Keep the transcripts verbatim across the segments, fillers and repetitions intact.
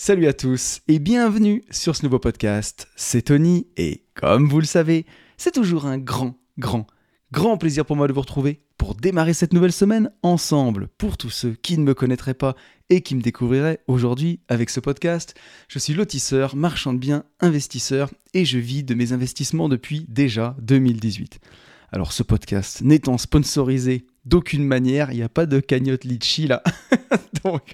Salut à tous et bienvenue sur ce nouveau podcast, c'est Tony et comme vous le savez, c'est toujours un grand, grand, grand plaisir pour moi de vous retrouver pour démarrer cette nouvelle semaine ensemble. Pour tous ceux qui ne me connaîtraient pas et qui me découvriraient aujourd'hui avec ce podcast, je suis lotisseur, marchand de biens, investisseur et je vis de mes investissements depuis déjà deux mille dix-huit. Alors ce podcast n'étant sponsorisé d'aucune manière, il n'y a pas de cagnotte litchi là, donc...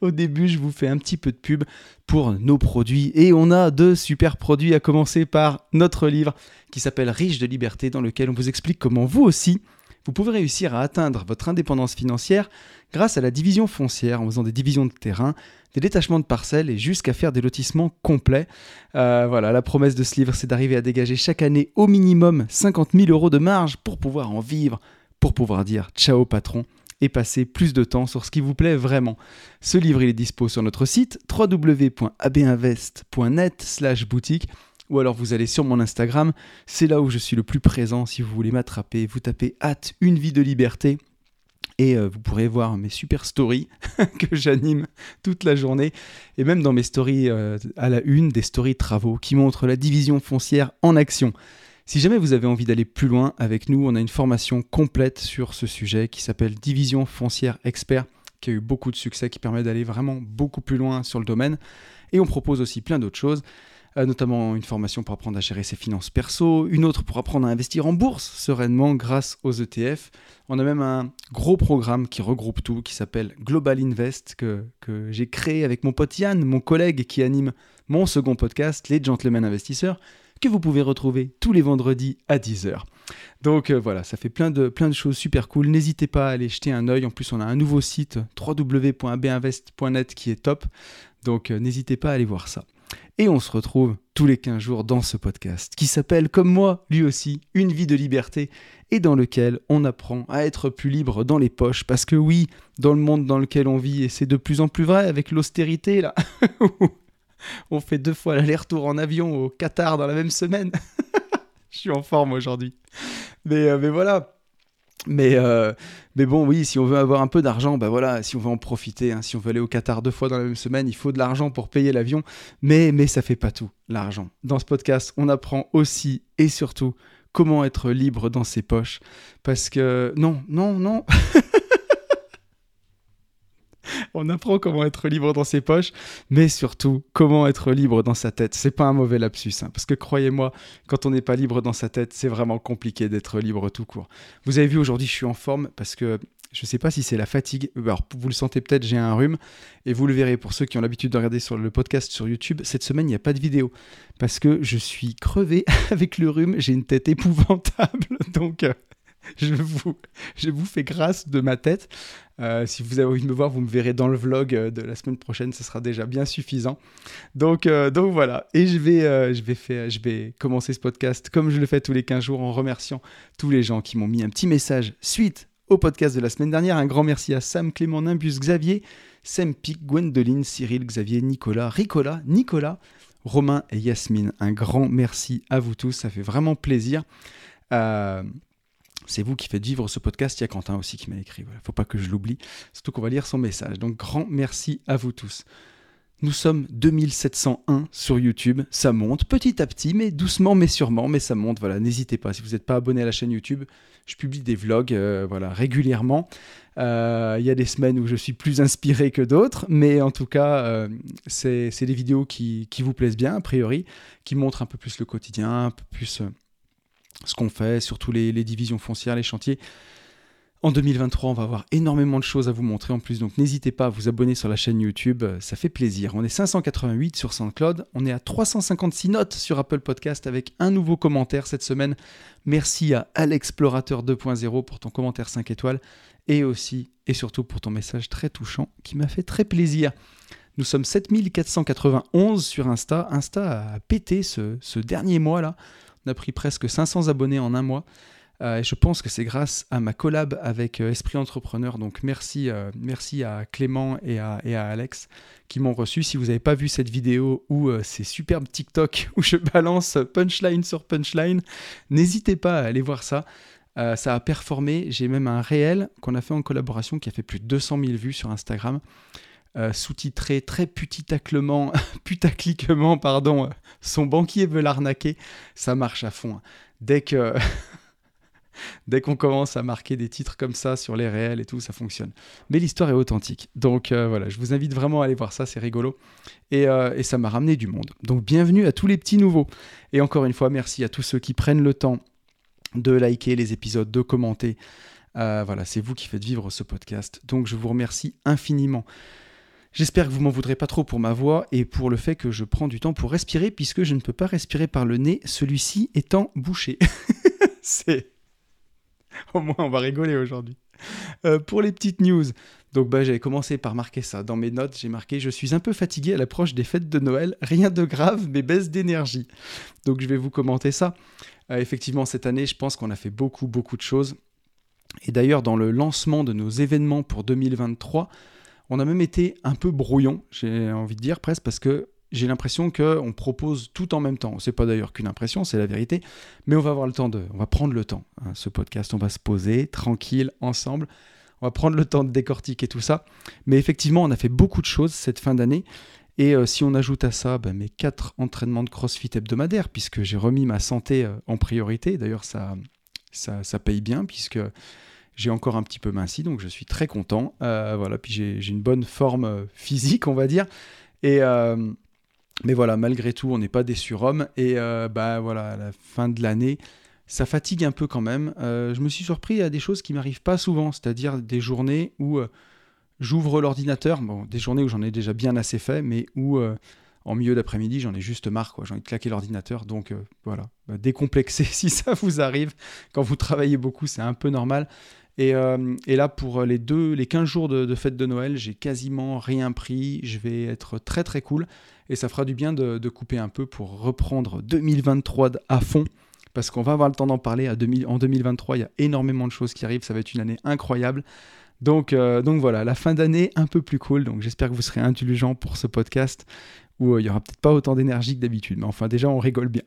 Au début, je vous fais un petit peu de pub pour nos produits et on a deux super produits à commencer par notre livre qui s'appelle Riche de liberté dans lequel on vous explique comment vous aussi, vous pouvez réussir à atteindre votre indépendance financière grâce à la division foncière en faisant des divisions de terrain, des détachements de parcelles et jusqu'à faire des lotissements complets. Euh, voilà, la promesse de ce livre, c'est d'arriver à dégager chaque année au minimum cinquante mille euros de marge pour pouvoir en vivre, pour pouvoir dire ciao patron. Et passer plus de temps sur ce qui vous plaît vraiment. Ce livre, il est dispo sur notre site w w w point a b invest point net slash boutique ou alors vous allez sur mon Instagram, c'est là où je suis le plus présent si vous voulez m'attraper. Vous tapez hâte une vie de liberté et euh, vous pourrez voir mes super stories que j'anime toute la journée et même dans mes stories euh, à la une, des stories travaux qui montrent la division foncière en action. Si jamais vous avez envie d'aller plus loin avec nous, on a une formation complète sur ce sujet qui s'appelle Division foncière expert, qui a eu beaucoup de succès, qui permet d'aller vraiment beaucoup plus loin sur le domaine. Et on propose aussi plein d'autres choses, notamment une formation pour apprendre à gérer ses finances perso, une autre pour apprendre à investir en bourse sereinement grâce aux E T F. On a même un gros programme qui regroupe tout, qui s'appelle Global Invest, que, que j'ai créé avec mon pote Yann, mon collègue qui anime mon second podcast, Les gentlemen investisseurs, que vous pouvez retrouver tous les vendredis à dix heures. Donc euh, voilà, ça fait plein de, plein de choses super cool. N'hésitez pas à aller jeter un œil. En plus, on a un nouveau site w w w point a b invest point net qui est top. Donc euh, n'hésitez pas à aller voir ça. Et on se retrouve tous les quinze jours dans ce podcast qui s'appelle, comme moi, lui aussi, Une vie de liberté et dans lequel on apprend à être plus libre dans les poches parce que oui, dans le monde dans lequel on vit, et c'est de plus en plus vrai avec l'austérité là, on fait deux fois l'aller-retour en avion au Qatar dans la même semaine. Je suis en forme aujourd'hui. Mais, euh, mais voilà. Mais, euh, mais bon, oui, si on veut avoir un peu d'argent, ben voilà, si on veut en profiter, hein, si on veut aller au Qatar deux fois dans la même semaine, il faut de l'argent pour payer l'avion. Mais, mais ça ne fait pas tout, l'argent. Dans ce podcast, on apprend aussi et surtout comment être libre dans ses poches. Parce que non, non, non on apprend comment être libre dans ses poches, mais surtout, comment être libre dans sa tête. C'est pas un mauvais lapsus, hein, parce que croyez-moi, quand on n'est pas libre dans sa tête, c'est vraiment compliqué d'être libre tout court. Vous avez vu, aujourd'hui, je suis en forme, parce que je sais pas si c'est la fatigue. Alors, vous le sentez peut-être, j'ai un rhume, et vous le verrez, pour ceux qui ont l'habitude de regarder sur le podcast sur YouTube, cette semaine, il n'y a pas de vidéo, parce que je suis crevé avec le rhume, j'ai une tête épouvantable, donc... Euh... Je vous, je vous fais grâce de ma tête. Euh, si vous avez envie de me voir, vous me verrez dans le vlog de la semaine prochaine. Ce sera déjà bien suffisant. Donc, euh, donc voilà. Et je vais, euh, je, vais faire, je vais commencer ce podcast comme je le fais tous les quinze jours en remerciant tous les gens qui m'ont mis un petit message suite au podcast de la semaine dernière. Un grand merci à Sam, Clément, Nimbus, Xavier, Sempic, Gwendoline, Cyril, Xavier, Nicolas, Ricola, Nicolas, Romain et Yasmine. Un grand merci à vous tous. Ça fait vraiment plaisir. Euh... C'est vous qui faites vivre ce podcast. Il y a Quentin aussi qui m'a écrit. Voilà, faut pas que je l'oublie. Surtout qu'on va lire son message. Donc, grand merci à vous tous. Nous sommes deux mille sept cent un sur YouTube. Ça monte petit à petit, mais doucement, mais sûrement. Mais ça monte. Voilà, n'hésitez pas. Si vous n'êtes pas abonné à la chaîne YouTube, je publie des vlogs euh, voilà, régulièrement. Euh, y a des semaines où je suis plus inspiré que d'autres. Mais en tout cas, euh, c'est, c'est des vidéos qui, qui vous plaisent bien, a priori, qui montrent un peu plus le quotidien, un peu plus... Euh, ce qu'on fait, surtout les, les divisions foncières, les chantiers. En deux mille vingt-trois, on va avoir énormément de choses à vous montrer en plus, donc n'hésitez pas à vous abonner sur la chaîne YouTube, ça fait plaisir. On est cinq cent quatre-vingt-huit sur SoundCloud, on est à trois cent cinquante-six notes sur Apple Podcast avec un nouveau commentaire cette semaine. Merci à Alexplorateur deux point zéro pour ton commentaire cinq étoiles et aussi et surtout pour ton message très touchant qui m'a fait très plaisir. Nous sommes sept mille quatre cent quatre-vingt-onze sur Insta, Insta a pété ce, ce dernier mois là. On a pris presque cinq cents abonnés en un mois. Euh, et je pense que c'est grâce à ma collab avec euh, Esprit Entrepreneur. Donc merci, euh, merci à Clément et à, et à Alex qui m'ont reçu. Si vous n'avez pas vu cette vidéo ou euh, ces superbes TikTok où je balance punchline sur punchline, n'hésitez pas à aller voir ça. Euh, ça a performé. J'ai même un réel qu'on a fait en collaboration qui a fait plus de deux cent mille vues sur Instagram. euh, sous-titré très putacliquement, putacliquement pardon, euh, son banquier veut l'arnaquer, ça marche à fond. Dès que dès qu'on commence à marquer des titres comme ça sur les réels et tout, ça fonctionne. Mais l'histoire est authentique. Donc euh, voilà, je vous invite vraiment à aller voir ça, c'est rigolo. Et, euh, et ça m'a ramené du monde. Donc bienvenue à tous les petits nouveaux. Et encore une fois, merci à tous ceux qui prennent le temps de liker les épisodes, de commenter. Euh, voilà, c'est vous qui faites vivre ce podcast. Donc je vous remercie infiniment. J'espère que vous m'en voudrez pas trop pour ma voix et pour le fait que je prends du temps pour respirer puisque je ne peux pas respirer par le nez, celui-ci étant bouché. C'est... Au moins, on va rigoler aujourd'hui. Euh, pour les petites news, donc bah, j'avais commencé par marquer ça. Dans mes notes, j'ai marqué « Je suis un peu fatigué à l'approche des fêtes de Noël. Rien de grave, mais baisse d'énergie. » Donc, je vais vous commenter ça. Euh, effectivement, cette année, je pense qu'on a fait beaucoup, beaucoup de choses. Et d'ailleurs, dans le lancement de nos événements pour deux mille vingt-trois, on a même été un peu brouillon, j'ai envie de dire presque, parce que j'ai l'impression qu'on propose tout en même temps. C'est pas d'ailleurs qu'une impression, c'est la vérité. Mais on va avoir le temps de... On va prendre le temps. Hein, ce podcast, on va se poser, tranquille, ensemble. On va prendre le temps de décortiquer tout ça. Mais effectivement, on a fait beaucoup de choses cette fin d'année. Et euh, si on ajoute à ça bah, mes quatre entraînements de CrossFit hebdomadaires, puisque j'ai remis ma santé euh, en priorité. D'ailleurs, ça, ça, ça paye bien, puisque j'ai encore un petit peu minci. Donc, je suis très content. Euh, voilà. Puis, j'ai, j'ai une bonne forme physique, on va dire. Et... Euh, Mais voilà, malgré tout, on n'est pas des surhommes. Et euh, bah, voilà, à la fin de l'année, ça fatigue un peu quand même. Euh, je me suis surpris à des choses qui ne m'arrivent pas souvent, c'est-à-dire des journées où euh, j'ouvre l'ordinateur, bon, des journées où j'en ai déjà bien assez fait, mais où euh, en milieu d'après-midi, j'en ai juste marre, quoi. J'ai envie de claquer l'ordinateur. Donc euh, voilà, bah, décomplexé si ça vous arrive. Quand vous travaillez beaucoup, c'est un peu normal. Et, euh, et là, pour les, deux, les quinze jours de, de fête de Noël, j'ai quasiment rien pris. Je vais être très, très cool. Et ça fera du bien de, de couper un peu pour reprendre deux mille vingt-trois à fond. Parce qu'on va avoir le temps d'en parler. À deux mille, en deux mille vingt-trois, il y a énormément de choses qui arrivent. Ça va être une année incroyable. Donc, euh, donc voilà, la fin d'année un peu plus cool. Donc j'espère que vous serez indulgents pour ce podcast où euh, il n'y aura peut-être pas autant d'énergie que d'habitude. Mais enfin, déjà, on rigole bien.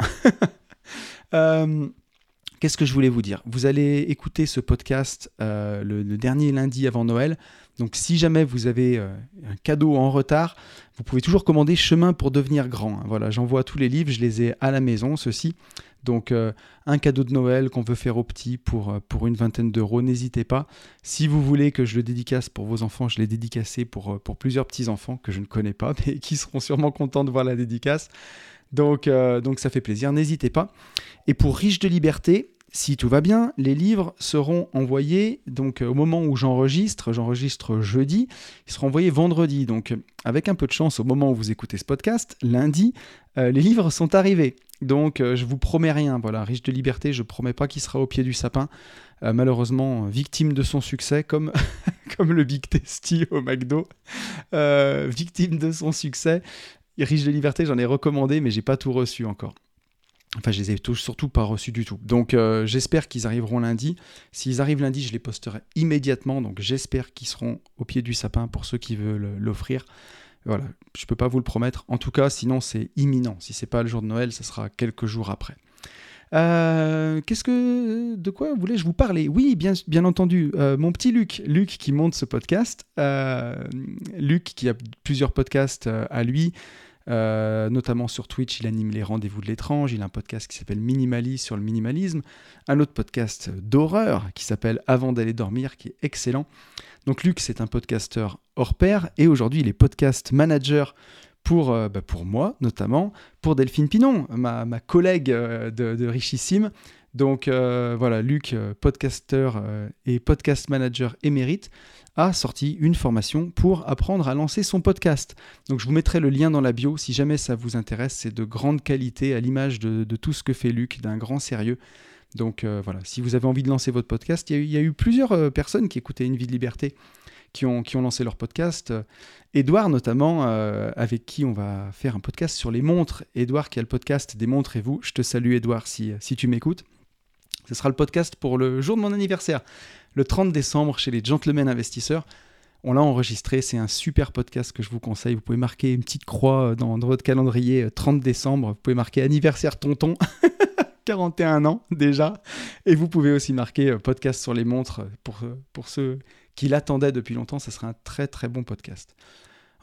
euh... Qu'est-ce que je voulais vous dire ? Vous allez écouter ce podcast euh, le, le dernier lundi avant Noël. Donc, si jamais vous avez euh, un cadeau en retard, vous pouvez toujours commander « Chemin pour devenir grand ». Voilà, j'envoie tous les livres, je les ai à la maison, ceux-ci. Donc, euh, un cadeau de Noël qu'on veut faire aux petits pour, pour une vingtaine d'euros, n'hésitez pas. Si vous voulez que je le dédicace pour vos enfants, je l'ai dédicacé pour, pour plusieurs petits-enfants que je ne connais pas, mais qui seront sûrement contents de voir la dédicace. Donc, euh, donc ça fait plaisir, n'hésitez pas. Et pour « Riche de liberté », si tout va bien, les livres seront envoyés, donc euh, au moment où j'enregistre, j'enregistre jeudi, ils seront envoyés vendredi. Donc euh, avec un peu de chance, au moment où vous écoutez ce podcast, lundi, euh, les livres sont arrivés. Donc euh, je vous promets rien, voilà, Riche de liberté, je promets pas qu'il sera au pied du sapin. Euh, malheureusement, victime de son succès, comme, comme le Big Tasty au McDo, euh, victime de son succès. Riche de liberté, j'en ai recommandé, mais j'ai pas tout reçu encore. Enfin, je les ai surtout pas reçus du tout. Donc, euh, j'espère qu'ils arriveront lundi. S'ils arrivent lundi, je les posterai immédiatement. Donc, j'espère qu'ils seront au pied du sapin pour ceux qui veulent l'offrir. Voilà, je peux pas vous le promettre. En tout cas, sinon, c'est imminent. Si c'est pas le jour de Noël, ça sera quelques jours après. Euh, qu'est-ce que, de quoi voulais-je vous parler ? Oui, bien, bien entendu, euh, mon petit Luc, Luc qui monte ce podcast. Euh, Luc qui a plusieurs podcasts à lui. Euh, notamment sur Twitch, il anime les rendez-vous de l'étrange, il a un podcast qui s'appelle Minimalie sur le minimalisme, un autre podcast d'horreur qui s'appelle Avant d'aller dormir qui est excellent. Donc Luc, c'est un podcasteur hors pair et aujourd'hui il est podcast manager pour, euh, bah pour moi notamment, pour Delphine Pinon, ma, ma collègue euh, de, de Richissime. Donc euh, voilà, Luc, euh, podcasteur euh, et podcast manager émérite, a sorti une formation pour apprendre à lancer son podcast. Donc je vous mettrai le lien dans la bio si jamais ça vous intéresse. C'est de grande qualité à l'image de, de tout ce que fait Luc, d'un grand sérieux. Donc euh, voilà, si vous avez envie de lancer votre podcast, il y, y a eu plusieurs euh, personnes qui écoutaient Une vie de liberté qui ont, qui ont lancé leur podcast. Euh, Édouard notamment, euh, avec qui on va faire un podcast sur les montres. Édouard qui a le podcast des montres et vous. Je te salue Édouard si, si tu m'écoutes. Ce sera le podcast pour le jour de mon anniversaire, le trente décembre chez les gentlemen investisseurs. On l'a enregistré, c'est un super podcast que je vous conseille. Vous pouvez marquer une petite croix dans, dans votre calendrier, trente décembre. Vous pouvez marquer anniversaire tonton, quarante et un ans déjà. Et vous pouvez aussi marquer podcast sur les montres pour, pour ceux qui l'attendaient depuis longtemps. Ce sera un très très bon podcast.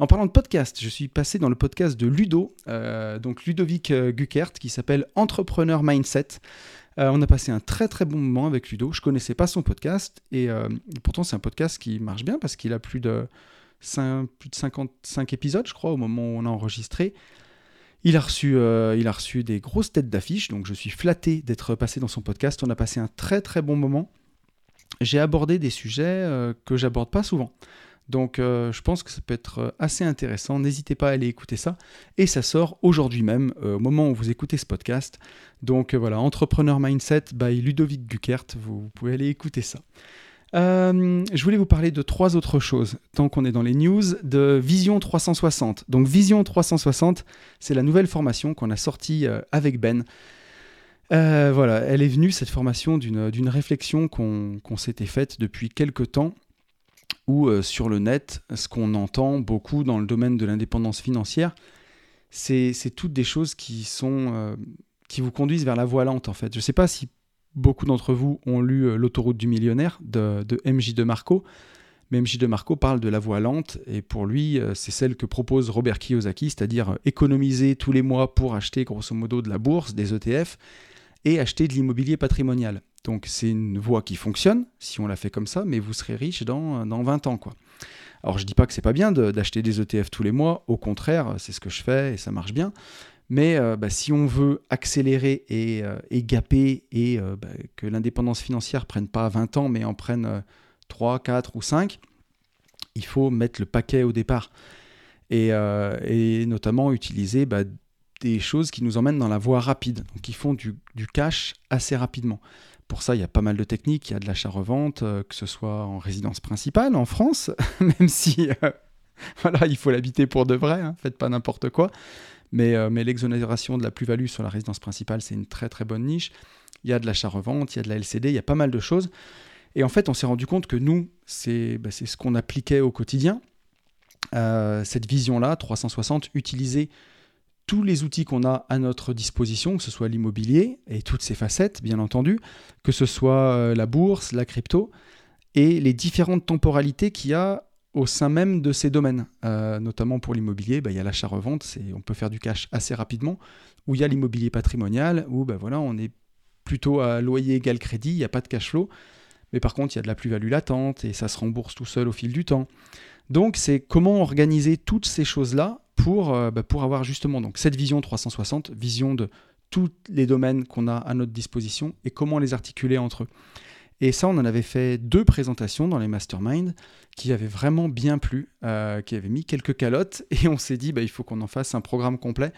En parlant de podcast, je suis passé dans le podcast de Ludo, euh, donc Ludovic Guckert, qui s'appelle Entrepreneur Mindset. Euh, on a passé un très très bon moment avec Ludo. Je ne connaissais pas son podcast et euh, pourtant c'est un podcast qui marche bien parce qu'il a plus de, cinq, plus de cinquante-cinq épisodes, je crois, au moment où on a enregistré. Il a reçu, euh, il a reçu des grosses têtes d'affiche, donc je suis flatté d'être passé dans son podcast. On a passé un très très bon moment. J'ai abordé des sujets euh, que j'aborde pas souvent. Donc euh, je pense que ça peut être assez intéressant. N'hésitez pas à aller écouter ça. Et ça sort aujourd'hui même, euh, au moment où vous écoutez ce podcast. Donc euh, voilà, Entrepreneur Mindset by Ludovic Guckert. Vous, vous pouvez aller écouter ça. Euh, je voulais vous parler de trois autres choses, tant qu'on est dans les news, de Vision trois cent soixante. Donc Vision trois cent soixante, c'est la nouvelle formation qu'on a sortie euh, avec Ben. Euh, voilà, elle est venue, cette formation, d'une, d'une réflexion qu'on, qu'on s'était faite depuis quelques temps, où euh, sur le net, ce qu'on entend beaucoup dans le domaine de l'indépendance financière, c'est, c'est toutes des choses qui, sont, euh, qui vous conduisent vers la voie lente, en fait. Je ne sais pas si beaucoup d'entre vous ont lu euh, L'autoroute du millionnaire de, de M J DeMarco, mais M J DeMarco parle de la voie lente, et pour lui, euh, c'est celle que propose Robert Kiyosaki, c'est-à-dire euh, économiser tous les mois pour acheter grosso modo de la bourse, des E T F, et acheter de l'immobilier patrimonial. Donc c'est une voie qui fonctionne, si on la fait comme ça, mais vous serez riche dans, dans vingt ans, quoi. Alors je ne dis pas que c'est pas bien de, d'acheter des E T F tous les mois, au contraire, c'est ce que je fais et ça marche bien. Mais euh, bah, si on veut accélérer et, euh, et gaper et euh, bah, que l'indépendance financière ne prenne pas vingt ans, mais en prenne euh, trois, quatre ou cinq, il faut mettre le paquet au départ. Et, euh, et notamment utiliser bah, des choses qui nous emmènent dans la voie rapide, donc qui font du, du cash assez rapidement. Pour ça, il y a pas mal de techniques, il y a de l'achat-revente, euh, que ce soit en résidence principale, en France, même si euh, voilà, il faut l'habiter pour de vrai, hein, faites pas n'importe quoi. Mais, euh, mais l'exonération de la plus-value sur la résidence principale, c'est une très très bonne niche. Il y a de l'achat-revente, il y a de la L C D, il y a pas mal de choses. Et en fait, on s'est rendu compte que nous, c'est, bah, c'est ce qu'on appliquait au quotidien. Euh, cette vision-là, trois cent soixante, utiliser tous les outils qu'on a à notre disposition, que ce soit l'immobilier et toutes ses facettes, bien entendu, que ce soit euh, la bourse, la crypto, et les différentes temporalités qu'il y a au sein même de ces domaines, euh, notamment pour l'immobilier, bah, y a l'achat-revente, c'est, on peut faire du cash assez rapidement, où il y a l'immobilier patrimonial, où bah, voilà, on est plutôt à loyer égal crédit, il n'y a pas de cash flow, mais par contre il y a de la plus-value latente et ça se rembourse tout seul au fil du temps. Donc c'est comment organiser toutes ces choses-là pour, euh, bah, pour avoir justement donc, cette vision trois cent soixante, vision de tous les domaines qu'on a à notre disposition et comment les articuler entre eux. Et ça, on en avait fait deux présentations dans les masterminds qui avaient vraiment bien plu, euh, qui avaient mis quelques calottes. Et on s'est dit, bah, il faut qu'on en fasse un programme complet.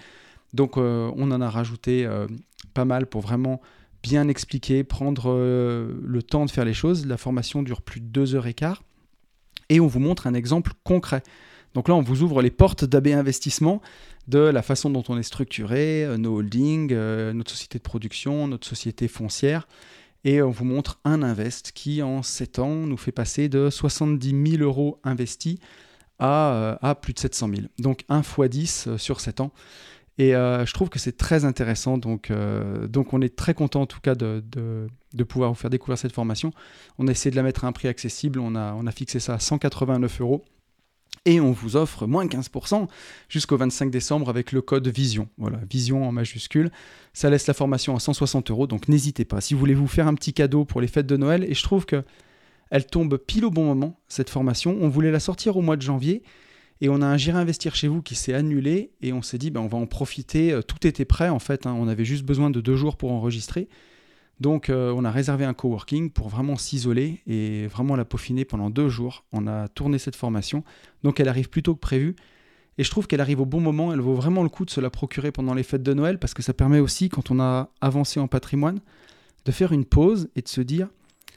Donc, euh, on en a rajouté euh, pas mal pour vraiment bien expliquer, prendre euh, le temps de faire les choses. La formation dure plus de deux heures et quart. Et on vous montre un exemple concret. Donc là, on vous ouvre les portes d'A B Investissement, de la façon dont on est structuré, euh, nos holdings, euh, notre société de production, notre société foncière. Et on vous montre un invest qui, en sept ans, nous fait passer de soixante-dix mille euros investis à, à plus de sept cent mille. Donc un fois dix sur sept ans. Et euh, je trouve que c'est très intéressant. Donc, euh, donc on est très content en tout cas de, de, de pouvoir vous faire découvrir cette formation. On a essayé de la mettre à un prix accessible. On a, on a fixé ça à cent quatre-vingt-neuf euros. Et on vous offre moins quinze pour cent jusqu'au vingt-cinq décembre avec le code VISION. Voilà, VISION en majuscule. Ça laisse la formation à cent soixante euros, donc n'hésitez pas. Si vous voulez vous faire un petit cadeau pour les fêtes de Noël, et je trouve qu'elle tombe pile au bon moment, cette formation. On voulait la sortir au mois de janvier, et on a un J'irai investir chez vous qui s'est annulé, et on s'est dit, ben, on va en profiter. Tout était prêt, en fait. Hein. On avait juste besoin de deux jours pour enregistrer. Donc, euh, on a réservé un coworking pour vraiment s'isoler et vraiment la peaufiner pendant deux jours. On a tourné cette formation. Donc, elle arrive plus tôt que prévu. Et je trouve qu'elle arrive au bon moment. Elle vaut vraiment le coup de se la procurer pendant les fêtes de Noël parce que ça permet aussi, quand on a avancé en patrimoine, de faire une pause et de se dire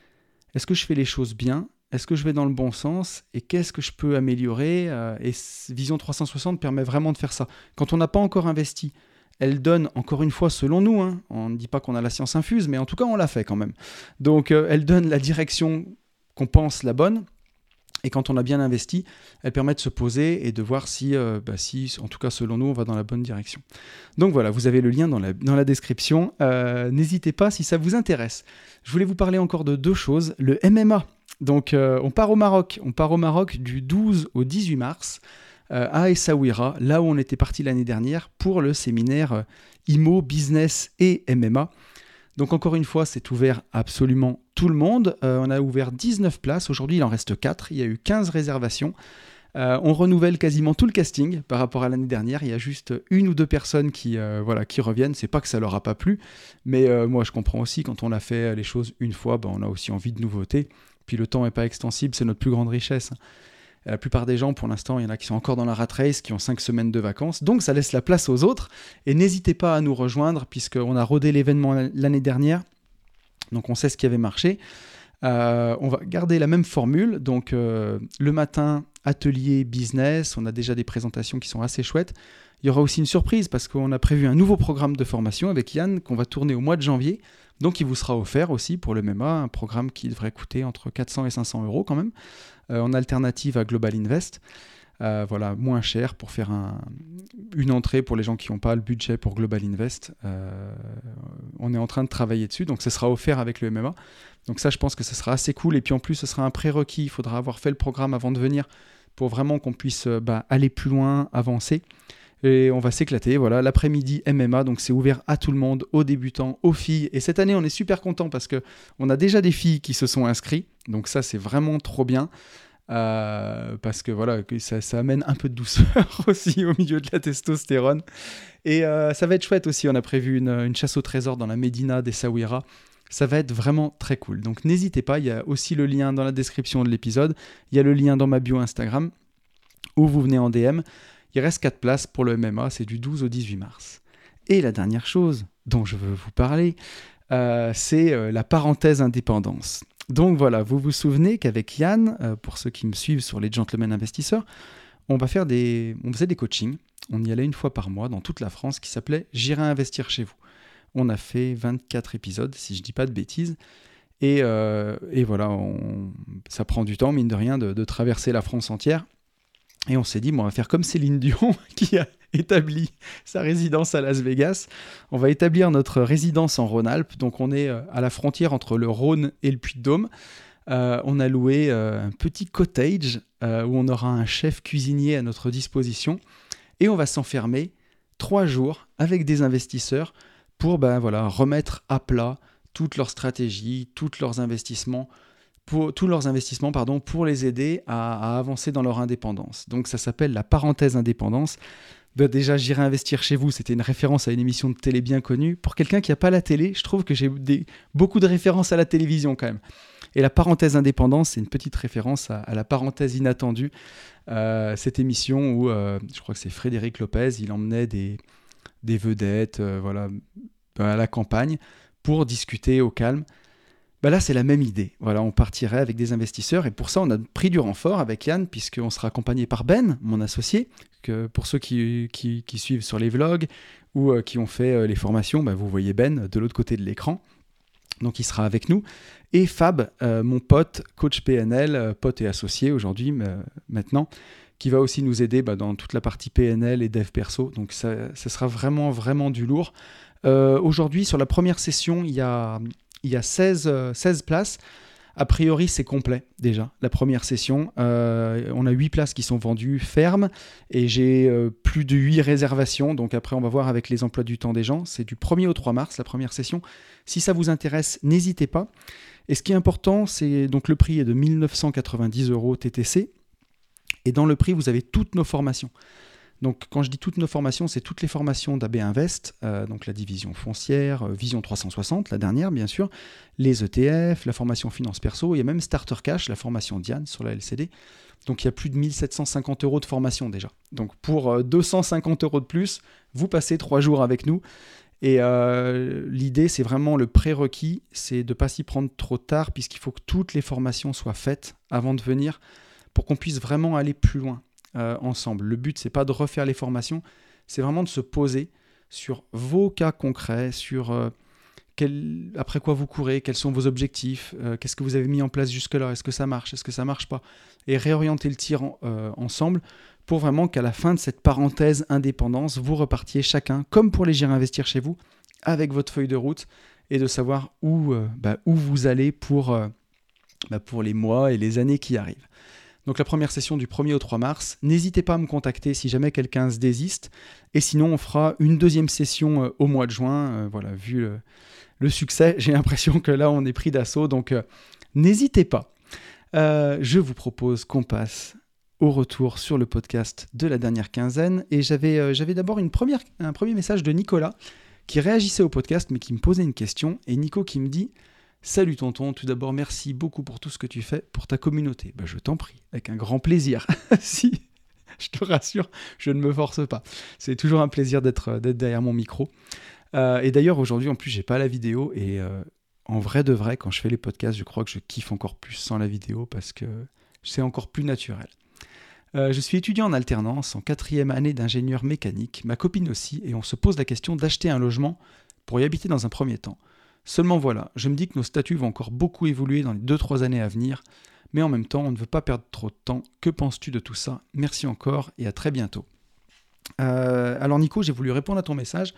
« Est-ce que je fais les choses bien ? Est-ce que je vais dans le bon sens ? Et qu'est-ce que je peux améliorer ?» Et Vision trois cent soixante permet vraiment de faire ça. Quand on n'a pas encore investi, elle donne, encore une fois, selon nous, hein, on ne dit pas qu'on a la science infuse, mais en tout cas, on l'a fait quand même. Donc, euh, elle donne la direction qu'on pense la bonne. Et quand on a bien investi, elle permet de se poser et de voir si, euh, bah, si en tout cas, selon nous, on va dans la bonne direction. Donc voilà, vous avez le lien dans la, dans la description. Euh, n'hésitez pas si ça vous intéresse. Je voulais vous parler encore de deux choses. Le M M A. Donc, euh, on part au Maroc. On part au Maroc du douze au dix-huit mars. euh, à Essaouira, là où on était parti l'année dernière pour le séminaire euh, I M O, Business et M M A. Donc encore une fois, c'est ouvert absolument tout le monde. Euh, on a ouvert dix-neuf places. Aujourd'hui, il en reste quatre. Il y a eu quinze réservations. Euh, on renouvelle quasiment tout le casting par rapport à l'année dernière. Il y a juste une ou deux personnes qui, euh, voilà, qui reviennent. C'est pas que ça leur a pas plu, mais euh, moi je comprends aussi, quand on a fait les choses une fois, ben, on a aussi envie de nouveautés. Puis le temps n'est pas extensible, c'est notre plus grande richesse. La plupart des gens, pour l'instant, il y en a qui sont encore dans la rat race, qui ont cinq semaines de vacances, donc ça laisse la place aux autres. Et n'hésitez pas à nous rejoindre, puisqu'on a rodé l'événement l'année dernière, donc on sait ce qui avait marché. Euh, on va garder la même formule, donc euh, le matin, atelier business, on a déjà des présentations qui sont assez chouettes. Il y aura aussi une surprise, parce qu'on a prévu un nouveau programme de formation avec Yann, qu'on va tourner au mois de janvier, donc il vous sera offert aussi pour le M M A, un programme qui devrait coûter entre quatre cents et cinq cents euros quand même, euh, en alternative à Global Invest, euh, voilà, moins cher pour faire un, une entrée pour les gens qui n'ont pas le budget pour Global Invest. Euh, on est en train de travailler dessus, donc ce sera offert avec le M M A. Donc ça, je pense que ce sera assez cool. Et puis en plus, ce sera un prérequis. Il faudra avoir fait le programme avant de venir pour vraiment qu'on puisse bah, aller plus loin, avancer. Et on va s'éclater. Voilà, l'après-midi M M A. Donc c'est ouvert à tout le monde, aux débutants, aux filles. Et cette année, on est super contents parce qu'on a déjà des filles qui se sont inscrites. Donc ça, c'est vraiment trop bien. Euh, parce que voilà, ça, ça amène un peu de douceur aussi au milieu de la testostérone. Et euh, ça va être chouette aussi. On a prévu une, une chasse au trésor dans la Médina d'Essaouira. Ça va être vraiment très cool. Donc n'hésitez pas, il y a aussi le lien dans la description de l'épisode. Il y a le lien dans ma bio Instagram où vous venez en D M. Il reste quatre places pour le M M A, c'est du douze au dix-huit mars. Et la dernière chose dont je veux vous parler, euh, c'est euh, la parenthèse indépendance. Donc voilà, vous vous souvenez qu'avec Yann, euh, pour ceux qui me suivent sur les gentlemen investisseurs, on va faire des, on faisait des coachings. On y allait une fois par mois dans toute la France qui s'appelait « J'irai investir chez vous ». On a fait vingt-quatre épisodes, si je ne dis pas de bêtises. Et, euh, et voilà, on, ça prend du temps, mine de rien, de, de traverser la France entière. Et on s'est dit, bon, on va faire comme Céline Dion qui a établi sa résidence à Las Vegas. On va établir notre résidence en Rhône-Alpes. Donc, on est à la frontière entre le Rhône et le Puy-de-Dôme. Euh, on a loué euh, un petit cottage euh, où on aura un chef cuisinier à notre disposition. Et on va s'enfermer trois jours avec des investisseurs pour ben, voilà, remettre à plat toutes leurs stratégies, toutes leurs investissements, pour, tous leurs investissements pardon, pour les aider à, à avancer dans leur indépendance. Donc ça s'appelle la parenthèse indépendance. Ben, déjà, J'irai investir chez vous, c'était une référence à une émission de télé bien connue. Pour quelqu'un qui n'a pas la télé, je trouve que j'ai des, beaucoup de références à la télévision quand même. Et la parenthèse indépendance, c'est une petite référence à, à la parenthèse inattendue. Euh, cette émission où, euh, je crois que c'est Frédéric Lopez, il emmenait des... des vedettes, euh, voilà, à la campagne, pour discuter au calme. Ben là, c'est la même idée. Voilà, on partirait avec des investisseurs, et pour ça, on a pris du renfort avec Yann, puisqu'on sera accompagné par Ben, mon associé, que pour ceux qui, qui, qui suivent sur les vlogs ou euh, qui ont fait euh, les formations, ben, vous voyez Ben de l'autre côté de l'écran, donc il sera avec nous. Et Fab, euh, mon pote, coach P N L, euh, pote et associé aujourd'hui, euh, maintenant, qui va aussi nous aider bah, dans toute la partie P N L et dev perso. Donc, ça, ça sera vraiment, vraiment du lourd. Euh, aujourd'hui, sur la première session, il y a, il y a seize, euh, seize places. A priori, c'est complet déjà, la première session. Euh, on a huit places qui sont vendues fermes et j'ai euh, plus de huit réservations. Donc après, on va voir avec les emplois du temps des gens. C'est du premier au trois mars, la première session. Si ça vous intéresse, n'hésitez pas. Et ce qui est important, c'est donc le prix est de mille neuf cent quatre-vingt-dix euros T T C. Et dans le prix, vous avez toutes nos formations. Donc, quand je dis toutes nos formations, c'est toutes les formations d'A B Invest, euh, donc la division foncière, euh, Vision trois cent soixante, la dernière, bien sûr, les E T F, la formation finance perso, il y a même Starter Cash, la formation Diane sur la L C D. Donc, il y a plus de mille sept cent cinquante euros de formation déjà. Donc, pour euh, deux cent cinquante euros de plus, vous passez trois jours avec nous. Et euh, l'idée, c'est vraiment le prérequis, c'est de ne pas s'y prendre trop tard, puisqu'il faut que toutes les formations soient faites avant de venir, pour qu'on puisse vraiment aller plus loin euh, ensemble. Le but, c'est pas de refaire les formations, c'est vraiment de se poser sur vos cas concrets, sur euh, quel, après quoi vous courez, quels sont vos objectifs, euh, qu'est-ce que vous avez mis en place jusque-là, est-ce que ça marche, est-ce que ça marche pas, et réorienter le tir en, euh, ensemble pour vraiment qu'à la fin de cette parenthèse indépendance, vous repartiez chacun, comme pour les J'irai investir chez vous, avec votre feuille de route et de savoir où, euh, bah, où vous allez pour, euh, bah, pour les mois et les années qui arrivent. Donc la première session du premier au trois mars. N'hésitez pas à me contacter si jamais quelqu'un se désiste. Et sinon, on fera une deuxième session au mois de juin. Voilà, vu le, le succès, j'ai l'impression que là, on est pris d'assaut. Donc euh, n'hésitez pas. Euh, je vous propose qu'on passe au retour sur le podcast de la dernière quinzaine. Et j'avais, euh, j'avais d'abord une première, un premier message de Nicolas qui réagissait au podcast, mais qui me posait une question. Et Nico qui me dit... Salut tonton, tout d'abord merci beaucoup pour tout ce que tu fais pour ta communauté. Ben, je t'en prie, avec un grand plaisir. Si, je te rassure, je ne me force pas. C'est toujours un plaisir d'être, d'être derrière mon micro. Euh, et d'ailleurs aujourd'hui en plus j'ai pas la vidéo et euh, en vrai de vrai quand je fais les podcasts je crois que je kiffe encore plus sans la vidéo parce que c'est encore plus naturel. Euh, je suis étudiant en alternance en quatrième année d'ingénieur mécanique, ma copine aussi et on se pose la question d'acheter un logement pour y habiter dans un premier temps. Seulement voilà, je me dis que nos statuts vont encore beaucoup évoluer dans les deux trois années à venir, mais en même temps, on ne veut pas perdre trop de temps. Que penses-tu de tout ça ? Merci encore et à très bientôt. Euh, alors Nico, j'ai voulu répondre à ton message,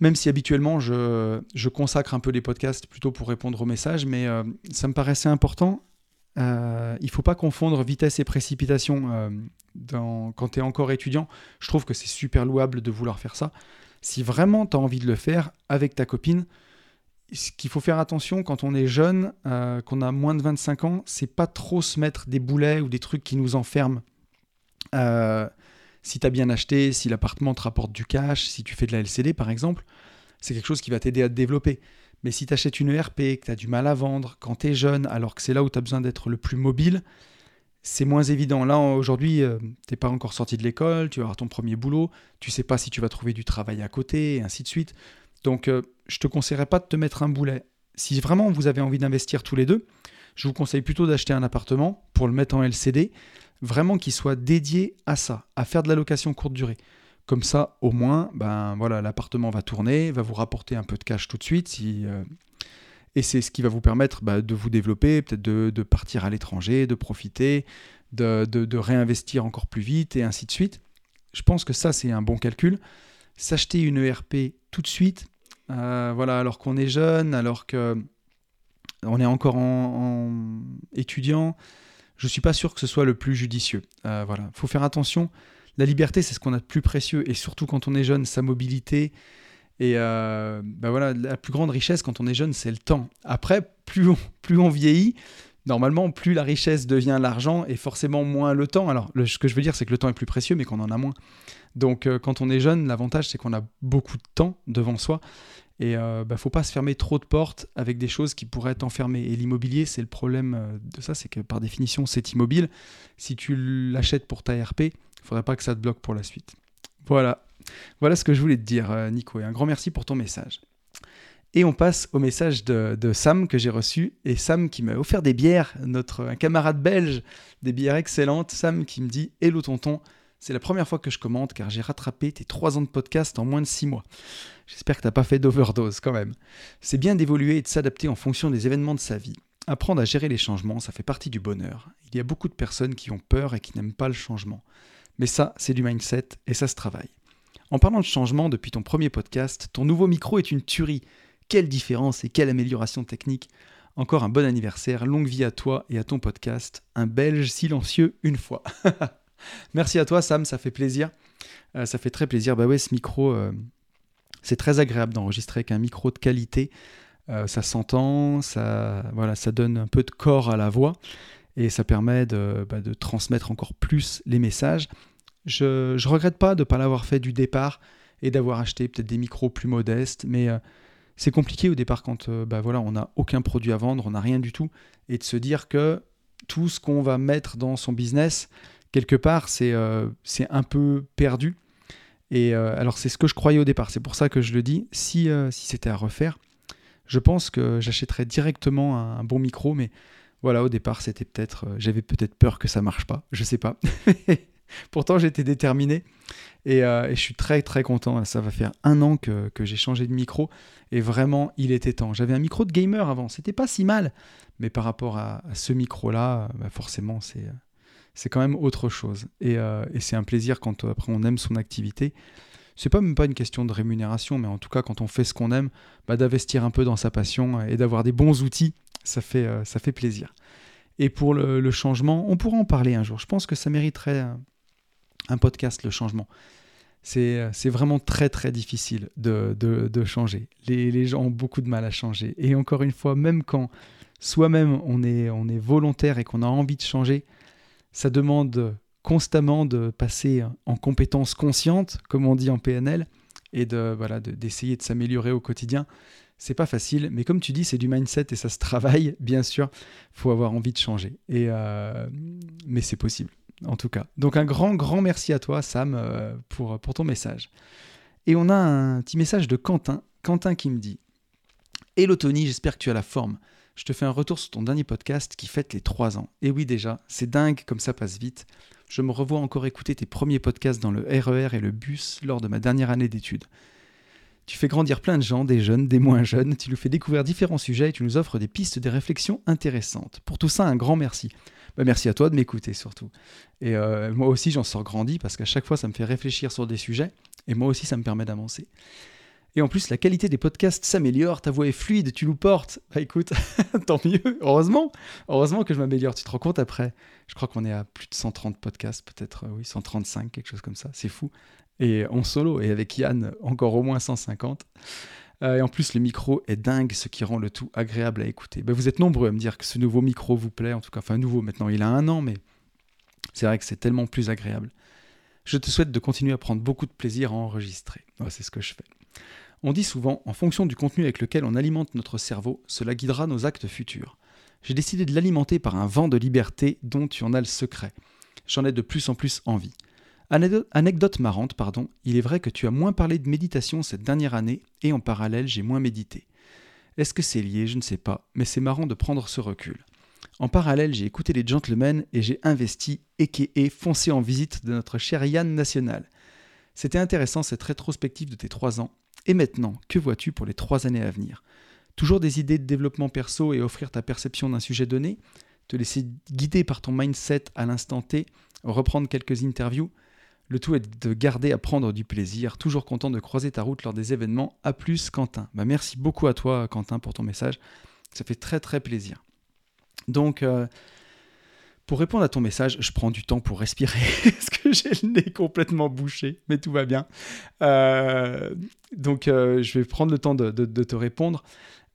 même si habituellement, je, je consacre un peu les podcasts plutôt pour répondre aux messages, mais euh, ça me paraissait important. Euh, il ne faut pas confondre vitesse et précipitation euh, dans, quand tu es encore étudiant. Je trouve que c'est super louable de vouloir faire ça. Si vraiment tu as envie de le faire avec ta copine, ce qu'il faut faire attention quand on est jeune, euh, qu'on a moins de vingt-cinq ans, c'est pas trop se mettre des boulets ou des trucs qui nous enferment. Euh, si t'as bien acheté, si l'appartement te rapporte du cash, si tu fais de la L C D par exemple, c'est quelque chose qui va t'aider à te développer. Mais si t'achètes une E R P, que t'as du mal à vendre, quand t'es jeune, alors que c'est là où t'as besoin d'être le plus mobile, c'est moins évident. Là, aujourd'hui, euh, t'es pas encore sorti de l'école, tu vas avoir ton premier boulot, tu sais pas si tu vas trouver du travail à côté, et ainsi de suite. Donc, euh, je ne te conseillerais pas de te mettre un boulet. Si vraiment vous avez envie d'investir tous les deux, je vous conseille plutôt d'acheter un appartement pour le mettre en L C D, vraiment qui soit dédié à ça, à faire de la location courte durée. Comme ça, au moins, ben, voilà, l'appartement va tourner, va vous rapporter un peu de cash tout de suite. Si, euh, et c'est ce qui va vous permettre bah, de vous développer, peut-être de, de partir à l'étranger, de profiter, de, de, de réinvestir encore plus vite et ainsi de suite. Je pense que ça, c'est un bon calcul. S'acheter une E R P tout de suite, euh, voilà, alors qu'on est jeune, alors qu'on est encore en, en étudiant, je ne suis pas sûr que ce soit le plus judicieux. Euh, voilà, il faut faire attention. La liberté, c'est ce qu'on a de plus précieux, et surtout quand on est jeune, sa mobilité. Et euh, bah voilà, la plus grande richesse quand on est jeune, c'est le temps. Après, plus on, plus on vieillit, normalement, plus la richesse devient l'argent, et forcément moins le temps. Alors, le, ce que je veux dire, c'est que le temps est plus précieux, mais qu'on en a moins. Donc, euh, quand on est jeune, l'avantage, c'est qu'on a beaucoup de temps devant soi et euh, bah, faut pas se fermer trop de portes avec des choses qui pourraient t'enfermer. Et l'immobilier, c'est le problème de ça, c'est que par définition, c'est immobile. Si tu l'achètes pour ta R P, il ne faudrait pas que ça te bloque pour la suite. Voilà. Voilà ce que je voulais te dire, Nico. Et un grand merci pour ton message. Et on passe au message de, de Sam que j'ai reçu. Et Sam qui m'a offert des bières, notre, un camarade belge, des bières excellentes. Sam qui me dit « Hello tonton ». C'est la première fois que je commente car j'ai rattrapé tes trois ans de podcast en moins de six mois. J'espère que t'as pas fait d'overdose quand même. C'est bien d'évoluer et de s'adapter en fonction des événements de sa vie. Apprendre à gérer les changements, ça fait partie du bonheur. Il y a beaucoup de personnes qui ont peur et qui n'aiment pas le changement. Mais ça, c'est du mindset et ça se travaille. En parlant de changement, depuis ton premier podcast, ton nouveau micro est une tuerie. Quelle différence et quelle amélioration technique. Encore un bon anniversaire, longue vie à toi et à ton podcast. Un Belge silencieux une fois. Merci à toi Sam, ça fait plaisir, euh, ça fait très plaisir, bah ouais ce micro, euh, c'est très agréable d'enregistrer avec un micro de qualité, euh, ça s'entend, ça, voilà, ça donne un peu de corps à la voix et ça permet de, bah, de transmettre encore plus les messages. Je ne regrette pas de ne pas l'avoir fait du départ et d'avoir acheté peut-être des micros plus modestes, mais euh, c'est compliqué au départ quand euh, bah, voilà, on n'a aucun produit à vendre, on n'a rien du tout et de se dire que tout ce qu'on va mettre dans son business... Quelque part, c'est, euh, c'est un peu perdu. Et euh, alors, c'est ce que je croyais au départ. C'est pour ça que je le dis. Si, euh, si c'était à refaire, je pense que j'achèterais directement un, un bon micro. Mais voilà, au départ, c'était peut-être, euh, j'avais peut-être peur que ça ne marche pas. Je ne sais pas. Pourtant, j'étais déterminé. Et, euh, et je suis très, très content. Ça va faire un an que, que j'ai changé de micro. Et vraiment, il était temps. J'avais un micro de gamer avant. C'était pas si mal. Mais par rapport à, à ce micro-là, bah forcément, c'est... Euh, c'est quand même autre chose. Et, euh, et c'est un plaisir quand euh, après on aime son activité. C'est pas même pas une question de rémunération, mais en tout cas, quand on fait ce qu'on aime, bah, d'investir un peu dans sa passion et d'avoir des bons outils, ça fait, euh, ça fait plaisir. et pour le, le changement. On pourra en parler un jour. Je pense que ça mériterait un, un podcast, le changement. C'est, c'est vraiment très, très difficile de, de, de changer. Les, les gens ont beaucoup de mal à changer. Et encore une fois, même quand soi-même, on est, on est volontaire et qu'on a envie de changer, ça demande constamment de passer en compétence consciente, comme on dit en P N L, et de, voilà, de, d'essayer de s'améliorer au quotidien. C'est pas facile, mais comme tu dis, c'est du mindset et ça se travaille, bien sûr. Faut avoir envie de changer. Et, euh, mais c'est possible, en tout cas. Donc un grand, grand merci à toi, Sam, pour, pour ton message. Et on a un petit message de Quentin. Quentin qui me dit « Hello Tony, j'espère que tu as la forme. Je te fais un retour sur ton dernier podcast qui fête les trois ans. Et oui déjà, c'est dingue comme ça passe vite. Je me revois encore écouter tes premiers podcasts dans le R E R et le bus lors de ma dernière année d'études. Tu fais grandir plein de gens, des jeunes, des moins jeunes, tu nous fais découvrir différents sujets et tu nous offres des pistes, des réflexions intéressantes. Pour tout ça, un grand merci. Ben, merci à toi de m'écouter surtout. Et euh, moi aussi, j'en sors grandi parce qu'à chaque fois, ça me fait réfléchir sur des sujets et moi aussi, ça me permet d'avancer. Et en plus, la qualité des podcasts s'améliore, ta voix est fluide, tu nous portes. Bah écoute, tant mieux, heureusement. Heureusement que je m'améliore, tu te rends compte après. Je crois qu'on est à plus de cent trente podcasts, peut-être, oui, cent trente-cinq, quelque chose comme ça, c'est fou. Et en solo, et avec Yann, encore au moins cent cinquante. Euh, et en plus, le micro est dingue, ce qui rend le tout agréable à écouter. Bah, vous êtes nombreux à me dire que ce nouveau micro vous plaît, en tout cas, enfin nouveau maintenant, il a un an, mais c'est vrai que c'est tellement plus agréable. Je te souhaite de continuer à prendre beaucoup de plaisir à enregistrer. Ouais, c'est ce que je fais. On dit souvent, en fonction du contenu avec lequel on alimente notre cerveau, cela guidera nos actes futurs. J'ai décidé de l'alimenter par un vent de liberté dont tu en as le secret. J'en ai de plus en plus envie. Anecdote marrante, pardon, il est vrai que tu as moins parlé de méditation cette dernière année et en parallèle, j'ai moins médité. Est-ce que c'est lié ? Je ne sais pas, mais c'est marrant de prendre ce recul. En parallèle, j'ai écouté Les Gentlemen et j'ai investi, a k a foncé en visite de notre cher Yann National. C'était intéressant cette rétrospective de tes trois ans. Et maintenant, que vois-tu pour les trois années à venir ? Toujours des idées de développement perso et offrir ta perception d'un sujet donné ? Te laisser guider par ton mindset à l'instant T ? Reprendre quelques interviews ? Le tout est de garder à prendre du plaisir. Toujours content de croiser ta route lors des événements. À plus, Quentin. Bah, merci beaucoup à toi, Quentin, pour ton message. Ça fait très très plaisir. Donc... Euh Pour répondre à ton message, je prends du temps pour respirer parce que j'ai le nez complètement bouché, mais tout va bien. Euh, donc, euh, je vais prendre le temps de, de, de te répondre.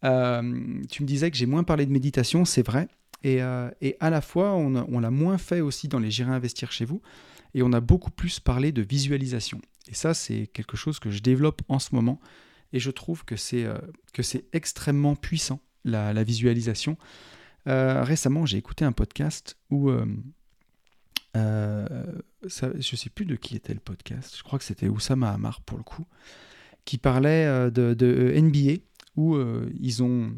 Euh, tu me disais que j'ai moins parlé de méditation, c'est vrai. Et, euh, et à la fois, on, on l'a moins fait aussi dans les J'irai investir chez vous. Et on a beaucoup plus parlé de visualisation. Et ça, c'est quelque chose que je développe en ce moment. Et je trouve que c'est, euh, que c'est extrêmement puissant, la, la visualisation. Euh, récemment, j'ai écouté un podcast où, euh, euh, ça, je ne sais plus de qui était le podcast, je crois que c'était Oussama Hamar pour le coup, qui parlait euh, de, de N B A, où euh, ils ont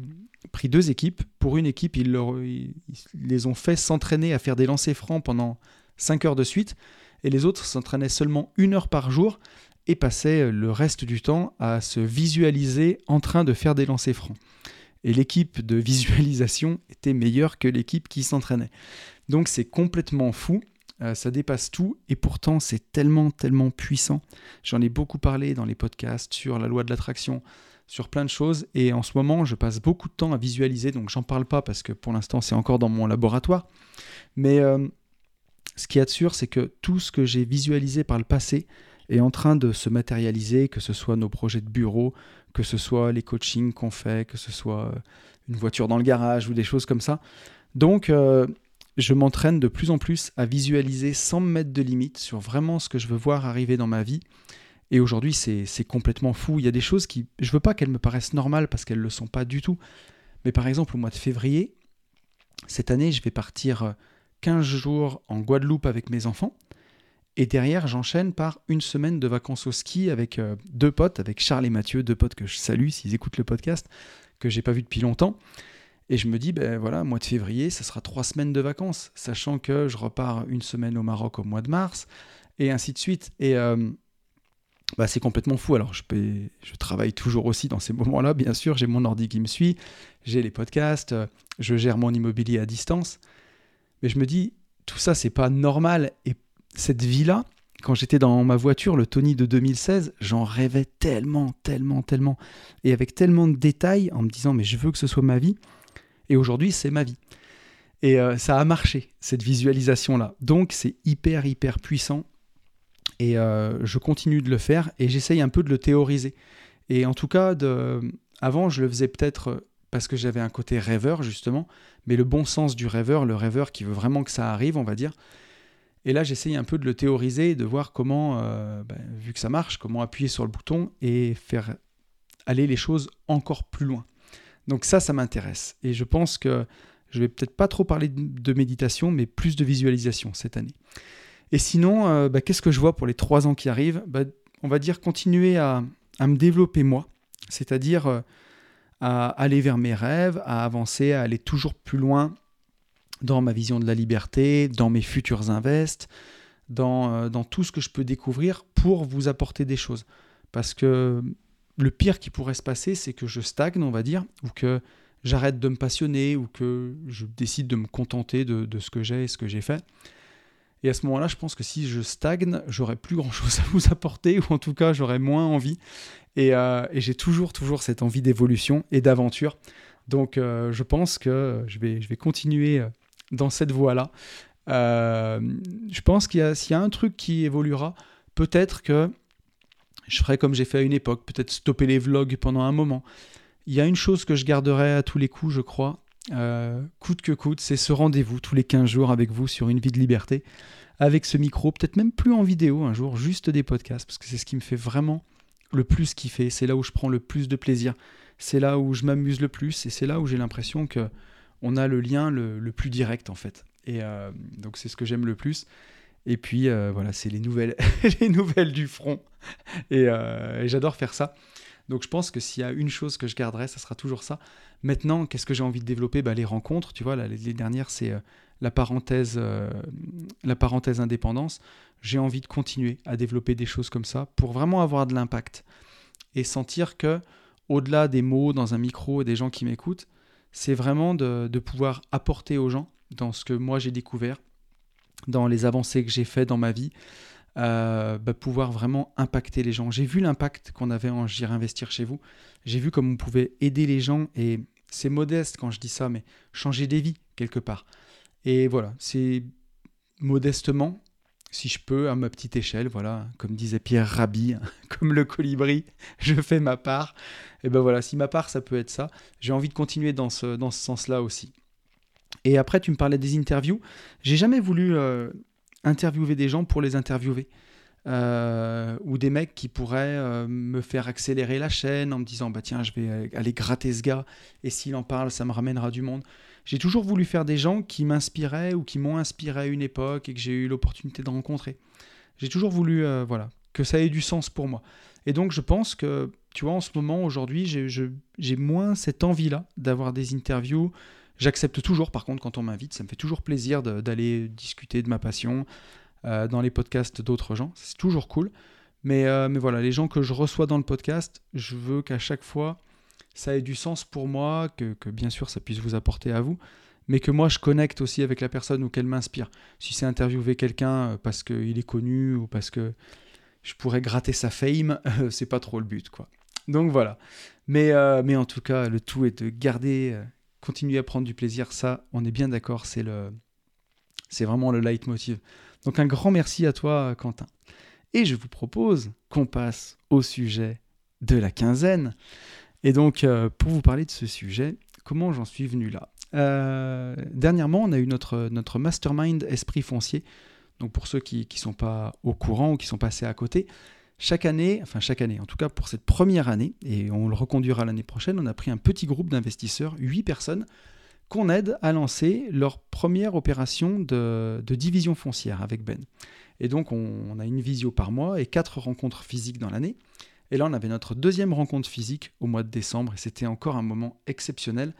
pris deux équipes. Pour une équipe, ils, leur, ils, ils les ont fait s'entraîner à faire des lancers francs pendant cinq heures de suite, et les autres s'entraînaient seulement une heure par jour et passaient le reste du temps à se visualiser en train de faire des lancers francs. Et l'équipe de visualisation était meilleure que l'équipe qui s'entraînait. Donc c'est complètement fou, euh, ça dépasse tout, et pourtant c'est tellement, tellement puissant. J'en ai beaucoup parlé dans les podcasts, sur la loi de l'attraction, sur plein de choses, et en ce moment je passe beaucoup de temps à visualiser, donc j'en parle pas parce que pour l'instant c'est encore dans mon laboratoire. Mais euh, ce qu'il y a de sûr, c'est que tout ce que j'ai visualisé par le passé est en train de se matérialiser, que ce soit nos projets de bureau, que ce soit les coachings qu'on fait, que ce soit une voiture dans le garage ou des choses comme ça. Donc, euh, je m'entraîne de plus en plus à visualiser sans me mettre de limite sur vraiment ce que je veux voir arriver dans ma vie. Et aujourd'hui, c'est, c'est complètement fou. Il y a des choses qui... Je ne veux pas qu'elles me paraissent normales parce qu'elles ne le sont pas du tout. Mais par exemple, au mois de février, cette année, je vais partir quinze jours en Guadeloupe avec mes enfants. Et derrière, j'enchaîne par une semaine de vacances au ski avec euh, deux potes, avec Charles et Mathieu, deux potes que je salue s'ils écoutent le podcast, que j'ai pas vu depuis longtemps. Et je me dis, ben voilà, mois de février, ça sera trois semaines de vacances, sachant que je repars une semaine au Maroc au mois de mars, et ainsi de suite. Et euh, bah, c'est complètement fou. Alors, je, peux, je travaille toujours aussi dans ces moments-là, bien sûr. J'ai mon ordi qui me suit, j'ai les podcasts, je gère mon immobilier à distance. Mais je me dis, tout ça, c'est pas normal. Et cette vie-là, quand j'étais dans ma voiture, le Tony de deux mille seize, j'en rêvais tellement, tellement, tellement. Et avec tellement de détails, en me disant, mais je veux que ce soit ma vie. Et aujourd'hui, c'est ma vie. Et euh, ça a marché, cette visualisation-là. Donc, c'est hyper, hyper puissant. Et euh, je continue de le faire et j'essaye un peu de le théoriser. Et en tout cas, de... avant, je le faisais peut-être parce que j'avais un côté rêveur, justement, mais le bon sens du rêveur, le rêveur qui veut vraiment que ça arrive, on va dire. Et là, j'essaye un peu de le théoriser et de voir comment, euh, bah, vu que ça marche, comment appuyer sur le bouton et faire aller les choses encore plus loin. Donc ça, ça m'intéresse. Et je pense que je vais peut-être pas trop parler de méditation, mais plus de visualisation cette année. Et sinon, euh, bah, qu'est-ce que je vois pour les trois ans qui arrivent ? Bah, on va dire continuer à, à me développer moi, c'est-à-dire euh, à aller vers mes rêves, à avancer, à aller toujours plus loin dans ma vision de la liberté, dans mes futurs invests, dans, euh, dans tout ce que je peux découvrir pour vous apporter des choses. Parce que le pire qui pourrait se passer, c'est que je stagne, on va dire, ou que j'arrête de me passionner, ou que je décide de me contenter de, de ce que j'ai et ce que j'ai fait. Et à ce moment-là, je pense que si je stagne, j'aurai plus grand-chose à vous apporter, ou en tout cas, j'aurai moins envie. Et, euh, et j'ai toujours, toujours cette envie d'évolution et d'aventure. Donc, euh, je pense que je vais, je vais continuer dans cette voie-là. Euh, je pense qu'il y a, s'il y a un truc qui évoluera, peut-être que je ferai comme j'ai fait à une époque, peut-être stopper les vlogs pendant un moment. Il y a une chose que je garderai à tous les coups, je crois, euh, coûte que coûte, c'est ce rendez-vous tous les quinze jours avec vous sur Une vie de liberté, avec ce micro, peut-être même plus en vidéo un jour, juste des podcasts, parce que c'est ce qui me fait vraiment le plus kiffer, c'est là où je prends le plus de plaisir, c'est là où je m'amuse le plus, et c'est là où j'ai l'impression qu'on a le lien le, le plus direct en fait. Et euh, donc c'est ce que j'aime le plus. Et puis euh, voilà, c'est les nouvelles, les nouvelles du front. Et, euh, et j'adore faire ça. Donc je pense que s'il y a une chose que je garderai, ça sera toujours ça. Maintenant, qu'est-ce que j'ai envie de développer ? Bah, les rencontres, tu vois, là, les dernières, c'est euh, la parenthèse, euh, la parenthèse indépendance. J'ai envie de continuer à développer des choses comme ça pour vraiment avoir de l'impact et sentir que, au-delà des mots dans un micro et des gens qui m'écoutent, c'est vraiment de, de pouvoir apporter aux gens dans ce que moi j'ai découvert, dans les avancées que j'ai fait dans ma vie, euh, bah, pouvoir vraiment impacter les gens. J'ai vu l'impact qu'on avait en J'irai investir chez vous. J'ai vu comme on pouvait aider les gens, et c'est modeste quand je dis ça, mais changer des vies quelque part. Et voilà, c'est modestement, si je peux, à ma petite échelle, voilà, comme disait Pierre Rabhi, hein, comme le colibri, je fais ma part. Et ben voilà, si ma part, ça peut être ça, j'ai envie de continuer dans ce, dans ce sens-là aussi. Et après, tu me parlais des interviews. J'ai jamais voulu euh, interviewer des gens pour les interviewer. Euh, ou des mecs qui pourraient euh, me faire accélérer la chaîne en me disant bah, « Tiens, je vais aller gratter ce gars et s'il en parle, ça me ramènera du monde. » J'ai toujours voulu faire des gens qui m'inspiraient ou qui m'ont inspiré à une époque et que j'ai eu l'opportunité de rencontrer. J'ai toujours voulu euh, voilà, que ça ait du sens pour moi. Et donc, je pense que, tu vois, en ce moment, aujourd'hui, j'ai, je, j'ai moins cette envie-là d'avoir des interviews. J'accepte toujours, par contre, quand on m'invite, ça me fait toujours plaisir de, d'aller discuter de ma passion euh, dans les podcasts d'autres gens. C'est toujours cool. Mais, euh, mais voilà, les gens que je reçois dans le podcast, je veux qu'à chaque fois, ça ait du sens pour moi, que, que bien sûr, ça puisse vous apporter à vous, mais que moi, je connecte aussi avec la personne ou qu'elle m'inspire. Si c'est interviewer quelqu'un parce qu'il est connu ou parce que je pourrais gratter sa fame, c'est pas trop le but, quoi. Donc voilà. Mais, euh, mais en tout cas, le tout est de garder... Euh, continuer à prendre du plaisir, ça, on est bien d'accord, c'est, le... c'est vraiment le leitmotiv. Donc un grand merci à toi, Quentin. Et je vous propose qu'on passe au sujet de la quinzaine. Et donc, euh, pour vous parler de ce sujet, comment j'en suis venu là ? euh, Dernièrement, on a eu notre, notre mastermind Esprit foncier. Donc pour ceux qui ne sont pas au courant ou qui sont passés à côté, chaque année, enfin chaque année, en tout cas pour cette première année, et on le reconduira l'année prochaine, on a pris un petit groupe d'investisseurs, huit personnes, qu'on aide à lancer leur première opération de, de division foncière avec Ben. Et donc on, on a une visio par mois et quatre rencontres physiques dans l'année. Et là on avait notre deuxième rencontre physique au mois de décembre, et c'était encore un moment exceptionnel.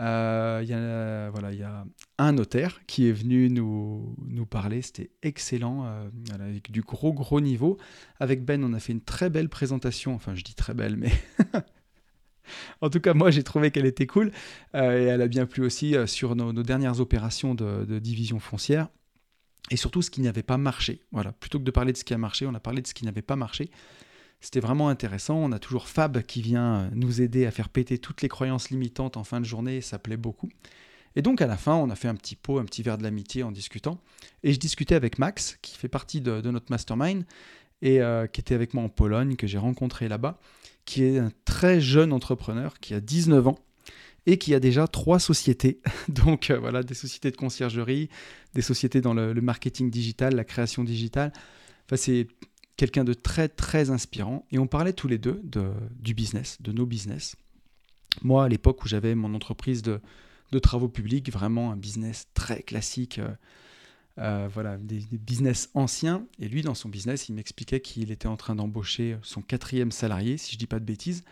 Euh, y a, voilà, y a un notaire qui est venu nous, nous parler, c'était excellent, euh, avec du gros gros niveau. Avec Ben, on a fait une très belle présentation, enfin je dis très belle, mais en tout cas moi j'ai trouvé qu'elle était cool, euh, et elle a bien plu aussi euh, sur nos, nos dernières opérations de, de division foncière, et surtout ce qui n'avait pas marché. Voilà, plutôt que de parler de ce qui a marché, on a parlé de ce qui n'avait pas marché. C'était vraiment intéressant. On a toujours Fab qui vient nous aider à faire péter toutes les croyances limitantes en fin de journée. Ça plaît beaucoup. Et donc à la fin, on a fait un petit pot, un petit verre de l'amitié en discutant. Et je discutais avec Max, qui fait partie de, de notre mastermind, et euh, qui était avec moi en Pologne, que j'ai rencontré là-bas, qui est un très jeune entrepreneur, qui a dix-neuf ans, et qui a déjà trois sociétés. Donc euh, voilà, des sociétés de conciergerie, des sociétés dans le, le marketing digital, la création digitale. Enfin, c'est quelqu'un de très, très inspirant. Et on parlait tous les deux de, du business, de nos business. Moi, à l'époque où j'avais mon entreprise de, de travaux publics, vraiment un business très classique, euh, euh, voilà, des, des business anciens. Et lui, dans son business, il m'expliquait qu'il était en train d'embaucher son quatrième salarié, si je ne dis pas de bêtises.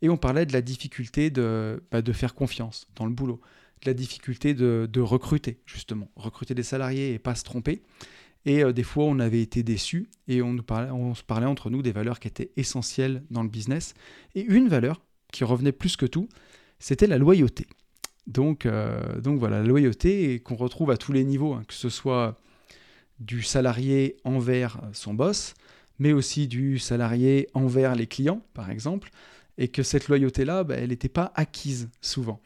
Et on parlait de la difficulté de, bah, de faire confiance dans le boulot, de la difficulté de, de recruter, justement, recruter des salariés et pas se tromper. Et euh, des fois, on avait été déçus et on, nous parlait, on se parlait entre nous des valeurs qui étaient essentielles dans le business. Et une valeur qui revenait plus que tout, c'était la loyauté. Donc, euh, donc voilà, la loyauté qu'on retrouve à tous les niveaux, hein, que ce soit du salarié envers son boss, mais aussi du salarié envers les clients, par exemple. Et que cette loyauté-là, bah, elle n'était pas acquise souvent.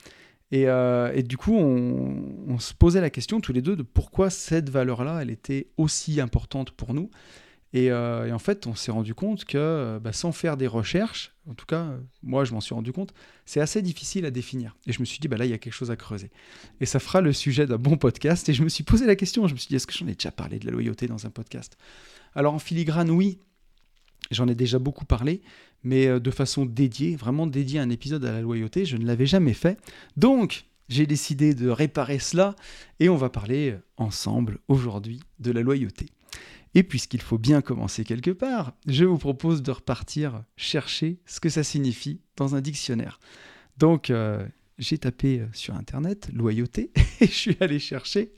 Et, euh, et du coup, on, on se posait la question tous les deux de pourquoi cette valeur-là, elle était aussi importante pour nous. Et, euh, et en fait, on s'est rendu compte que bah, sans faire des recherches, en tout cas, moi, je m'en suis rendu compte, c'est assez difficile à définir. Et je me suis dit, bah, là, il y a quelque chose à creuser. Et ça fera le sujet d'un bon podcast. Et je me suis posé la question, je me suis dit, est-ce que j'en ai déjà parlé de la loyauté dans un podcast ? Alors, en filigrane, oui. J'en ai déjà beaucoup parlé, mais de façon dédiée, vraiment dédiée à un épisode à la loyauté, je ne l'avais jamais fait. Donc, j'ai décidé de réparer cela et on va parler ensemble aujourd'hui de la loyauté. Et puisqu'il faut bien commencer quelque part, je vous propose de repartir chercher ce que ça signifie dans un dictionnaire. Donc, euh, j'ai tapé sur Internet « loyauté » et je suis allé chercher.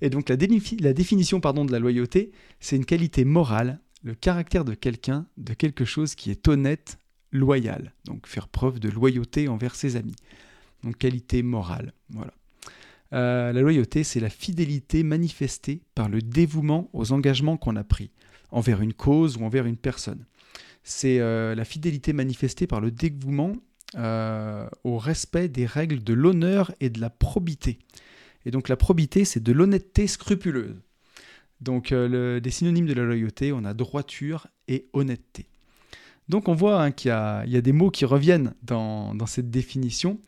Et donc, la, défi- la définition pardon, de la loyauté, c'est une qualité morale, le caractère de quelqu'un, de quelque chose qui est honnête, loyal. Donc faire preuve de loyauté envers ses amis. Donc qualité morale, voilà. Euh, la loyauté, c'est la fidélité manifestée par le dévouement aux engagements qu'on a pris, envers une cause ou envers une personne. C'est euh, la fidélité manifestée par le dévouement euh, au respect des règles de l'honneur et de la probité. Et donc la probité, c'est de l'honnêteté scrupuleuse. Donc, euh, le, des synonymes de la loyauté, on a droiture et honnêteté. Donc, on voit hein, qu'il y a, il y a des mots qui reviennent dans, dans cette définition.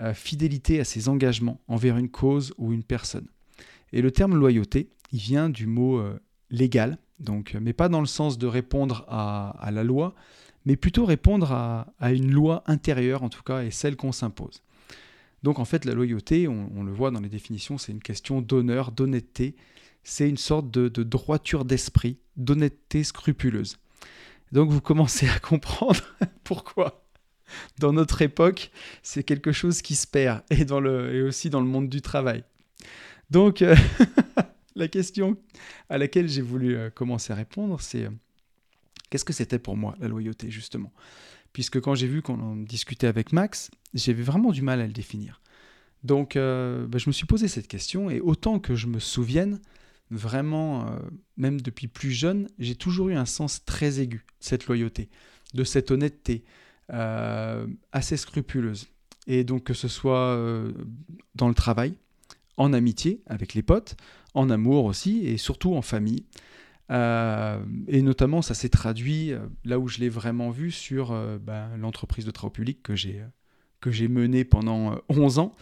Euh, fidélité à ses engagements envers une cause ou une personne. Et le terme loyauté, il vient du mot euh, légal, donc, mais pas dans le sens de répondre à, à la loi, mais plutôt répondre à, à une loi intérieure, en tout cas, et celle qu'on s'impose. Donc, en fait, la loyauté, on, on le voit dans les définitions, c'est une question d'honneur, d'honnêteté. C'est une sorte de, de droiture d'esprit, d'honnêteté scrupuleuse. Donc vous commencez à comprendre pourquoi, dans notre époque, c'est quelque chose qui se perd, et, dans le, et aussi dans le monde du travail. Donc euh, la question à laquelle j'ai voulu euh, commencer à répondre, c'est euh, qu'est-ce que c'était pour moi, la loyauté, justement ? Puisque quand j'ai vu qu'on en discutait avec Max, j'avais vraiment du mal à le définir. Donc euh, bah, je me suis posé cette question, et autant que je me souvienne, vraiment, euh, même depuis plus jeune, j'ai toujours eu un sens très aigu de cette loyauté, de cette honnêteté euh, assez scrupuleuse. Et donc que ce soit euh, dans le travail, en amitié avec les potes, en amour aussi et surtout en famille. Euh, et notamment, ça s'est traduit euh, là où je l'ai vraiment vu sur euh, bah, l'entreprise de travaux publics que j'ai, euh, que j'ai menée pendant euh, onze ans.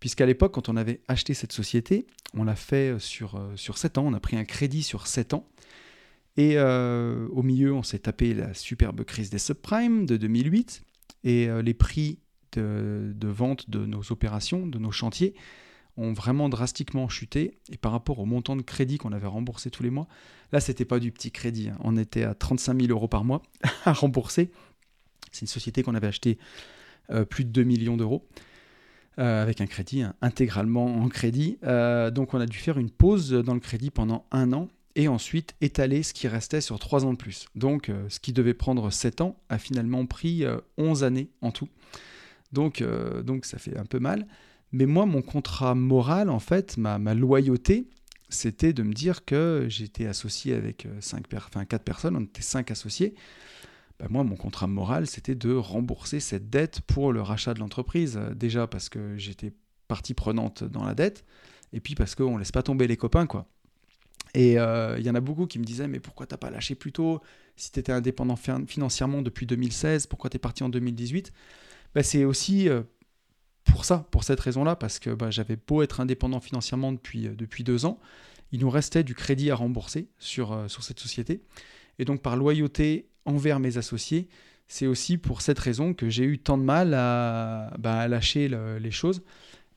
Puisqu'à l'époque, quand on avait acheté cette société, on l'a fait sur, sur sept ans, on a pris un crédit sur sept ans. Et euh, au milieu, on s'est tapé la superbe crise des subprimes de deux mille huit. Et euh, les prix de, de vente de nos opérations, de nos chantiers, ont vraiment drastiquement chuté. Et par rapport au montant de crédit qu'on avait remboursé tous les mois, là, ce n'était pas du petit crédit. Hein. On était à trente-cinq mille euros par mois à rembourser. C'est une société qu'on avait achetée euh, plus de deux millions d'euros. Euh, avec un crédit, hein, intégralement en crédit. Euh, donc, on a dû faire une pause dans le crédit pendant un an et ensuite étaler ce qui restait sur trois ans de plus. Donc, euh, ce qui devait prendre sept ans a finalement pris euh, onze années en tout. Donc, euh, donc, ça fait un peu mal. Mais moi, mon contrat moral, en fait, ma, ma loyauté, c'était de me dire que j'étais associé avec cinq per... enfin, quatre personnes, on était cinq associés. Ben moi, mon contrat moral, c'était de rembourser cette dette pour le rachat de l'entreprise. Déjà parce que j'étais partie prenante dans la dette, et puis parce qu'on ne laisse pas tomber les copains, quoi. Et il euh, y en a beaucoup qui me disaient « Mais pourquoi t'as pas lâché plus tôt? Si t'étais indépendant financièrement depuis deux mille seize, pourquoi t'es parti en deux mille dix-huit ?» bah, c'est aussi euh, pour ça, pour cette raison-là, parce que bah, j'avais beau être indépendant financièrement depuis, euh, depuis deux ans, il nous restait du crédit à rembourser sur, euh, sur cette société. Et donc par loyauté envers mes associés, c'est aussi pour cette raison que j'ai eu tant de mal à, bah, à lâcher le, les choses.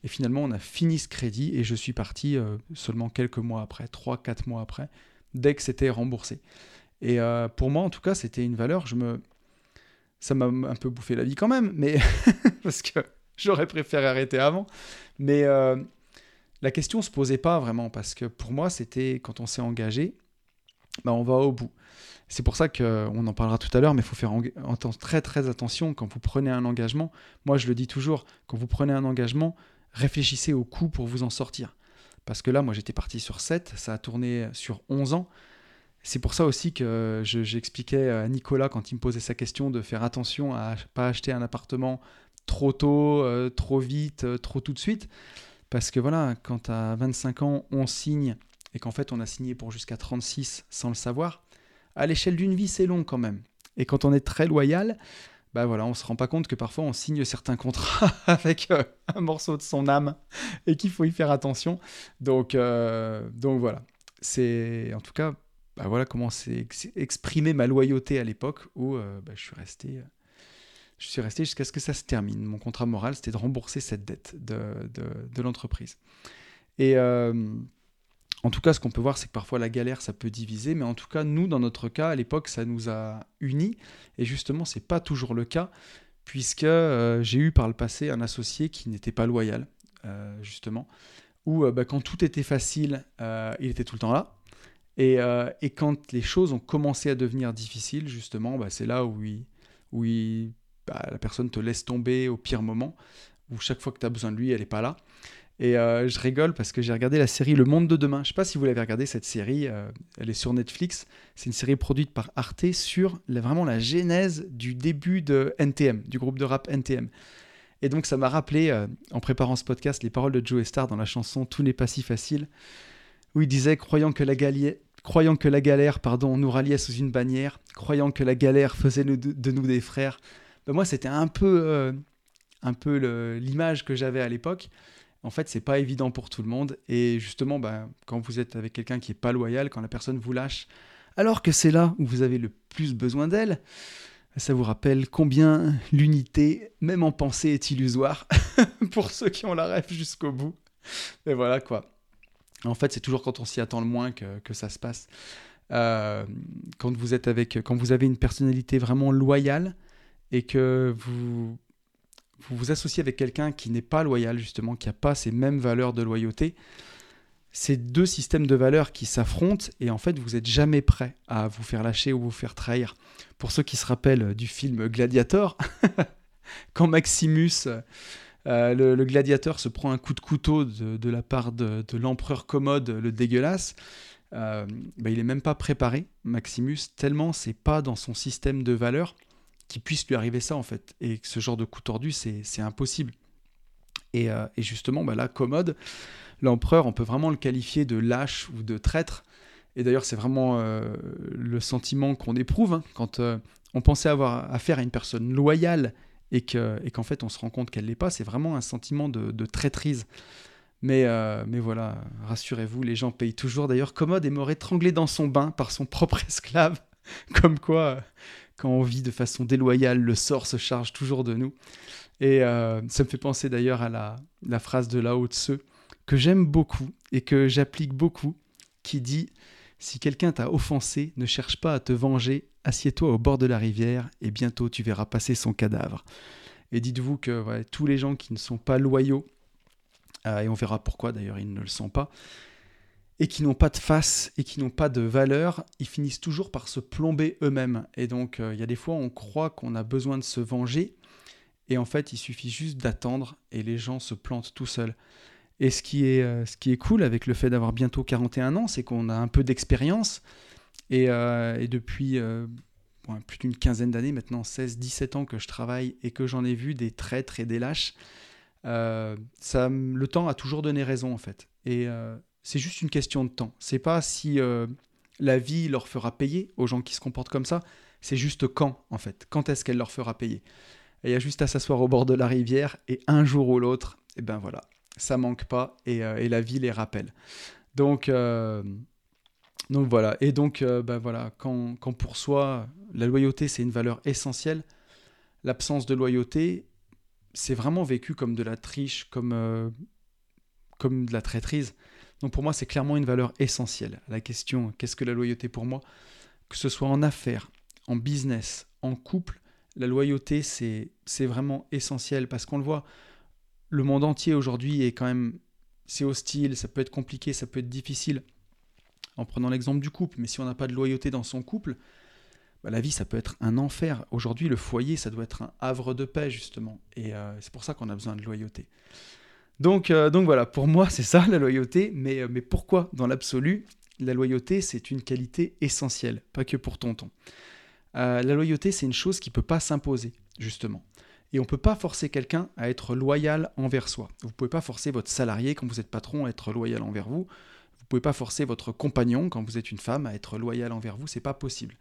Et finalement, on a fini ce crédit et je suis parti euh, seulement quelques mois après, trois quatre mois après, dès que c'était remboursé. Et euh, pour moi, en tout cas, c'était une valeur. Je me... Ça m'a un peu bouffé la vie quand même, mais parce que j'aurais préféré arrêter avant. Mais euh, la question ne se posait pas vraiment parce que pour moi, c'était quand on s'est engagé, bah, on va au bout. C'est pour ça qu'on en parlera tout à l'heure, mais il faut faire en, en, très très attention quand vous prenez un engagement. Moi, je le dis toujours, quand vous prenez un engagement, réfléchissez au coût pour vous en sortir. Parce que là, moi, j'étais parti sur sept, ça a tourné sur onze ans. C'est pour ça aussi que je, j'expliquais à Nicolas, quand il me posait sa question, de faire attention à ne pas acheter un appartement trop tôt, euh, trop vite, euh, trop tout de suite. Parce que voilà, quand à vingt-cinq ans, on signe, et qu'en fait, on a signé pour jusqu'à trente-six sans le savoir, à l'échelle d'une vie, c'est long quand même. Et quand on est très loyal, bah voilà, on ne se rend pas compte que parfois on signe certains contrats avec euh, un morceau de son âme et qu'il faut y faire attention. Donc, euh, donc voilà, c'est en tout cas bah voilà comment c'est ex- exprimer ma loyauté à l'époque où euh, bah, je suis resté, euh, je suis resté jusqu'à ce que ça se termine. Mon contrat moral, c'était de rembourser cette dette de, de, de l'entreprise. Et euh, en tout cas, ce qu'on peut voir, c'est que parfois la galère, ça peut diviser, mais en tout cas, nous, dans notre cas, à l'époque, ça nous a unis, et justement, c'est pas toujours le cas, puisque euh, j'ai eu par le passé un associé qui n'était pas loyal, euh, justement, où euh, bah, quand tout était facile, euh, il était tout le temps là, et, euh, et quand les choses ont commencé à devenir difficiles, justement, bah, c'est là où, il, où il, bah, la personne te laisse tomber au pire moment, où chaque fois que tu as besoin de lui, elle n'est pas là. Et euh, je rigole parce que j'ai regardé la série Le Monde de Demain. Je ne sais pas si vous l'avez regardée, cette série. Euh, elle est sur Netflix. C'est une série produite par Arte sur la, vraiment la genèse du début de N T M, du groupe de rap N T M. Et donc, ça m'a rappelé, euh, en préparant ce podcast, les paroles de Joey Starr dans la chanson « Tout n'est pas si facile », où il disait « Croyant que la, galia... Croyant que la galère pardon, nous ralliait sous une bannière, croyant que la galère faisait de nous des frères. » Ben moi, c'était un peu, euh, un peu le, l'image que j'avais à l'époque. En fait, c'est pas évident pour tout le monde. Et justement, bah, quand vous êtes avec quelqu'un qui est pas loyal, quand la personne vous lâche, alors que c'est là où vous avez le plus besoin d'elle, ça vous rappelle combien l'unité, même en pensée, est illusoire pour ceux qui ont la rêve jusqu'au bout. Mais voilà quoi. En fait, c'est toujours quand on s'y attend le moins que, que ça se passe. Euh, quand vous êtes avec, quand vous avez une personnalité vraiment loyale et que vous vous vous associez avec quelqu'un qui n'est pas loyal, justement, qui n'a pas ces mêmes valeurs de loyauté, c'est deux systèmes de valeurs qui s'affrontent et en fait, vous n'êtes jamais prêt à vous faire lâcher ou vous faire trahir. Pour ceux qui se rappellent du film Gladiator, quand Maximus, euh, le, le gladiateur, se prend un coup de couteau de, de la part de, de l'empereur Commode, le dégueulasse, euh, bah, il n'est même pas préparé, Maximus, tellement c'est pas dans son système de valeurs qu'il puisse lui arriver ça, en fait. Et ce genre de coup tordu, c'est, c'est impossible. Et, euh, et justement, bah là, Commode, l'empereur, on peut vraiment le qualifier de lâche ou de traître. Et d'ailleurs, c'est vraiment euh, le sentiment qu'on éprouve hein, quand euh, on pensait avoir affaire à une personne loyale et, que, et qu'en fait, on se rend compte qu'elle ne l'est pas. C'est vraiment un sentiment de, de traîtrise. Mais, euh, mais voilà, rassurez-vous, les gens payent toujours. D'ailleurs, Commode est mort étranglé dans son bain par son propre esclave. Comme quoi... Euh, Quand on vit de façon déloyale, le sort se charge toujours de nous. Et euh, ça me fait penser d'ailleurs à la, la phrase de Lao Tse, que j'aime beaucoup et que j'applique beaucoup, qui dit « Si quelqu'un t'a offensé, ne cherche pas à te venger, assieds-toi au bord de la rivière et bientôt tu verras passer son cadavre. » Et dites-vous que ouais, tous les gens qui ne sont pas loyaux, euh, et on verra pourquoi d'ailleurs ils ne le sont pas, et qui n'ont pas de face, et qui n'ont pas de valeur, ils finissent toujours par se plomber eux-mêmes. Et donc, il euh, y a des fois, on croit qu'on a besoin de se venger, et en fait, il suffit juste d'attendre, et les gens se plantent tout seuls. Et ce qui est, euh, ce qui est cool avec le fait d'avoir bientôt quarante et un ans, c'est qu'on a un peu d'expérience, et, euh, et depuis euh, bon, plus d'une quinzaine d'années, maintenant seize dix-sept ans que je travaille, et que j'en ai vu des traîtres et des lâches, euh, ça, le temps a toujours donné raison en fait. Et euh, c'est juste une question de temps. C'est pas si euh, la vie leur fera payer aux gens qui se comportent comme ça, c'est juste quand en fait. Quand est-ce qu'elle leur fera payer ? Il y a juste à s'asseoir au bord de la rivière et un jour ou l'autre, et ben voilà, ça manque pas et, euh, et la vie les rappelle. Donc, euh, donc voilà. Et donc, euh, ben voilà, quand, quand pour soi, la loyauté, c'est une valeur essentielle, l'absence de loyauté, c'est vraiment vécu comme de la triche, comme, euh, comme de la traîtrise. Donc pour moi, c'est clairement une valeur essentielle. La question, qu'est-ce que la loyauté pour moi ? Que ce soit en affaires, en business, en couple, la loyauté, c'est, c'est vraiment essentiel parce qu'on le voit, le monde entier aujourd'hui est quand même, c'est hostile, ça peut être compliqué, ça peut être difficile. En prenant l'exemple du couple, mais si on n'a pas de loyauté dans son couple, bah, la vie, ça peut être un enfer. Aujourd'hui, le foyer, ça doit être un havre de paix, justement. Et euh, c'est pour ça qu'on a besoin de loyauté. Donc, euh, donc voilà, pour moi, c'est ça, la loyauté. Mais, euh, mais pourquoi, dans l'absolu, la loyauté, c'est une qualité essentielle, pas que pour tonton. Euh, la loyauté, c'est une chose qui ne peut pas s'imposer, justement. Et on ne peut pas forcer quelqu'un à être loyal envers soi. Vous ne pouvez pas forcer votre salarié, quand vous êtes patron, à être loyal envers vous. Vous ne pouvez pas forcer votre compagnon, quand vous êtes une femme, à être loyal envers vous. Ce n'est pas possible.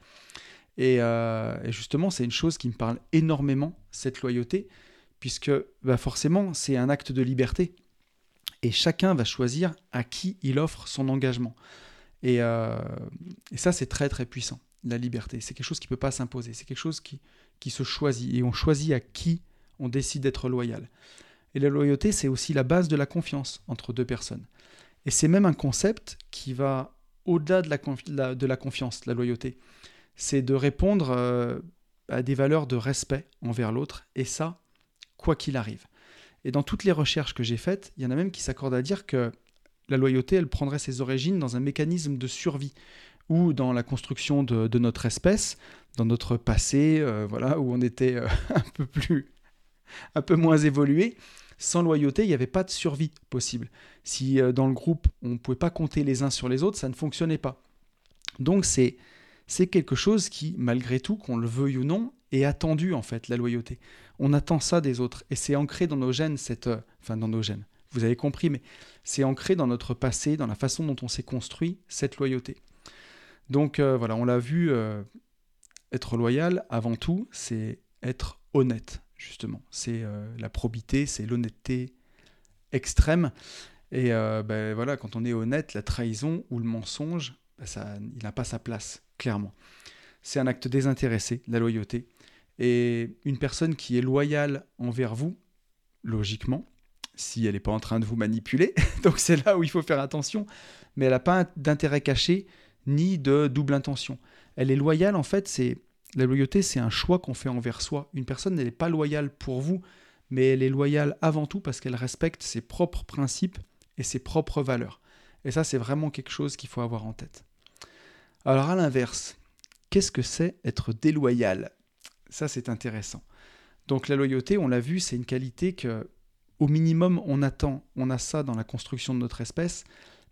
Et, euh, et justement, c'est une chose qui me parle énormément, cette loyauté, puisque bah forcément, c'est un acte de liberté. Et chacun va choisir à qui il offre son engagement. Et, euh, et ça, c'est très, très puissant. La liberté, c'est quelque chose qui ne peut pas s'imposer, c'est quelque chose qui, qui se choisit, et on choisit à qui on décide d'être loyal. Et la loyauté, c'est aussi la base de la confiance entre deux personnes. Et c'est même un concept qui va au-delà de la, confi- la, de la confiance, la loyauté. C'est de répondre euh, à des valeurs de respect envers l'autre, et ça, quoi qu'il arrive. Et dans toutes les recherches que j'ai faites, il y en a même qui s'accordent à dire que la loyauté, elle prendrait ses origines dans un mécanisme de survie, ou dans la construction de, de notre espèce, dans notre passé, euh, voilà, où on était euh, un peu plus, un peu moins évolué. Sans loyauté, il n'y avait pas de survie possible. Si euh, dans le groupe, on ne pouvait pas compter les uns sur les autres, ça ne fonctionnait pas. Donc c'est, c'est quelque chose qui, malgré tout, qu'on le veuille ou non, est attendu en fait, la loyauté. On attend ça des autres, et c'est ancré dans nos gènes, cette, euh, enfin dans nos gènes, vous avez compris, mais c'est ancré dans notre passé, dans la façon dont on s'est construit, cette loyauté. Donc euh, voilà, on l'a vu, euh, être loyal, avant tout, c'est être honnête, justement. C'est euh, la probité, c'est l'honnêteté extrême. Et euh, ben, voilà, quand on est honnête, la trahison ou le mensonge, ben, ça, il n'a pas sa place, clairement. C'est un acte désintéressé, la loyauté. Et une personne qui est loyale envers vous, logiquement, si elle n'est pas en train de vous manipuler, donc c'est là où il faut faire attention, mais elle n'a pas d'intérêt caché, ni de double intention. Elle est loyale, en fait, c'est... la loyauté, c'est un choix qu'on fait envers soi. Une personne, elle n'est pas loyale pour vous, mais elle est loyale avant tout parce qu'elle respecte ses propres principes et ses propres valeurs. Et ça, c'est vraiment quelque chose qu'il faut avoir en tête. Alors, à l'inverse, qu'est-ce que c'est être déloyal ? Ça, c'est intéressant. Donc, la loyauté, on l'a vu, c'est une qualité que, au minimum, on attend. On a ça dans la construction de notre espèce.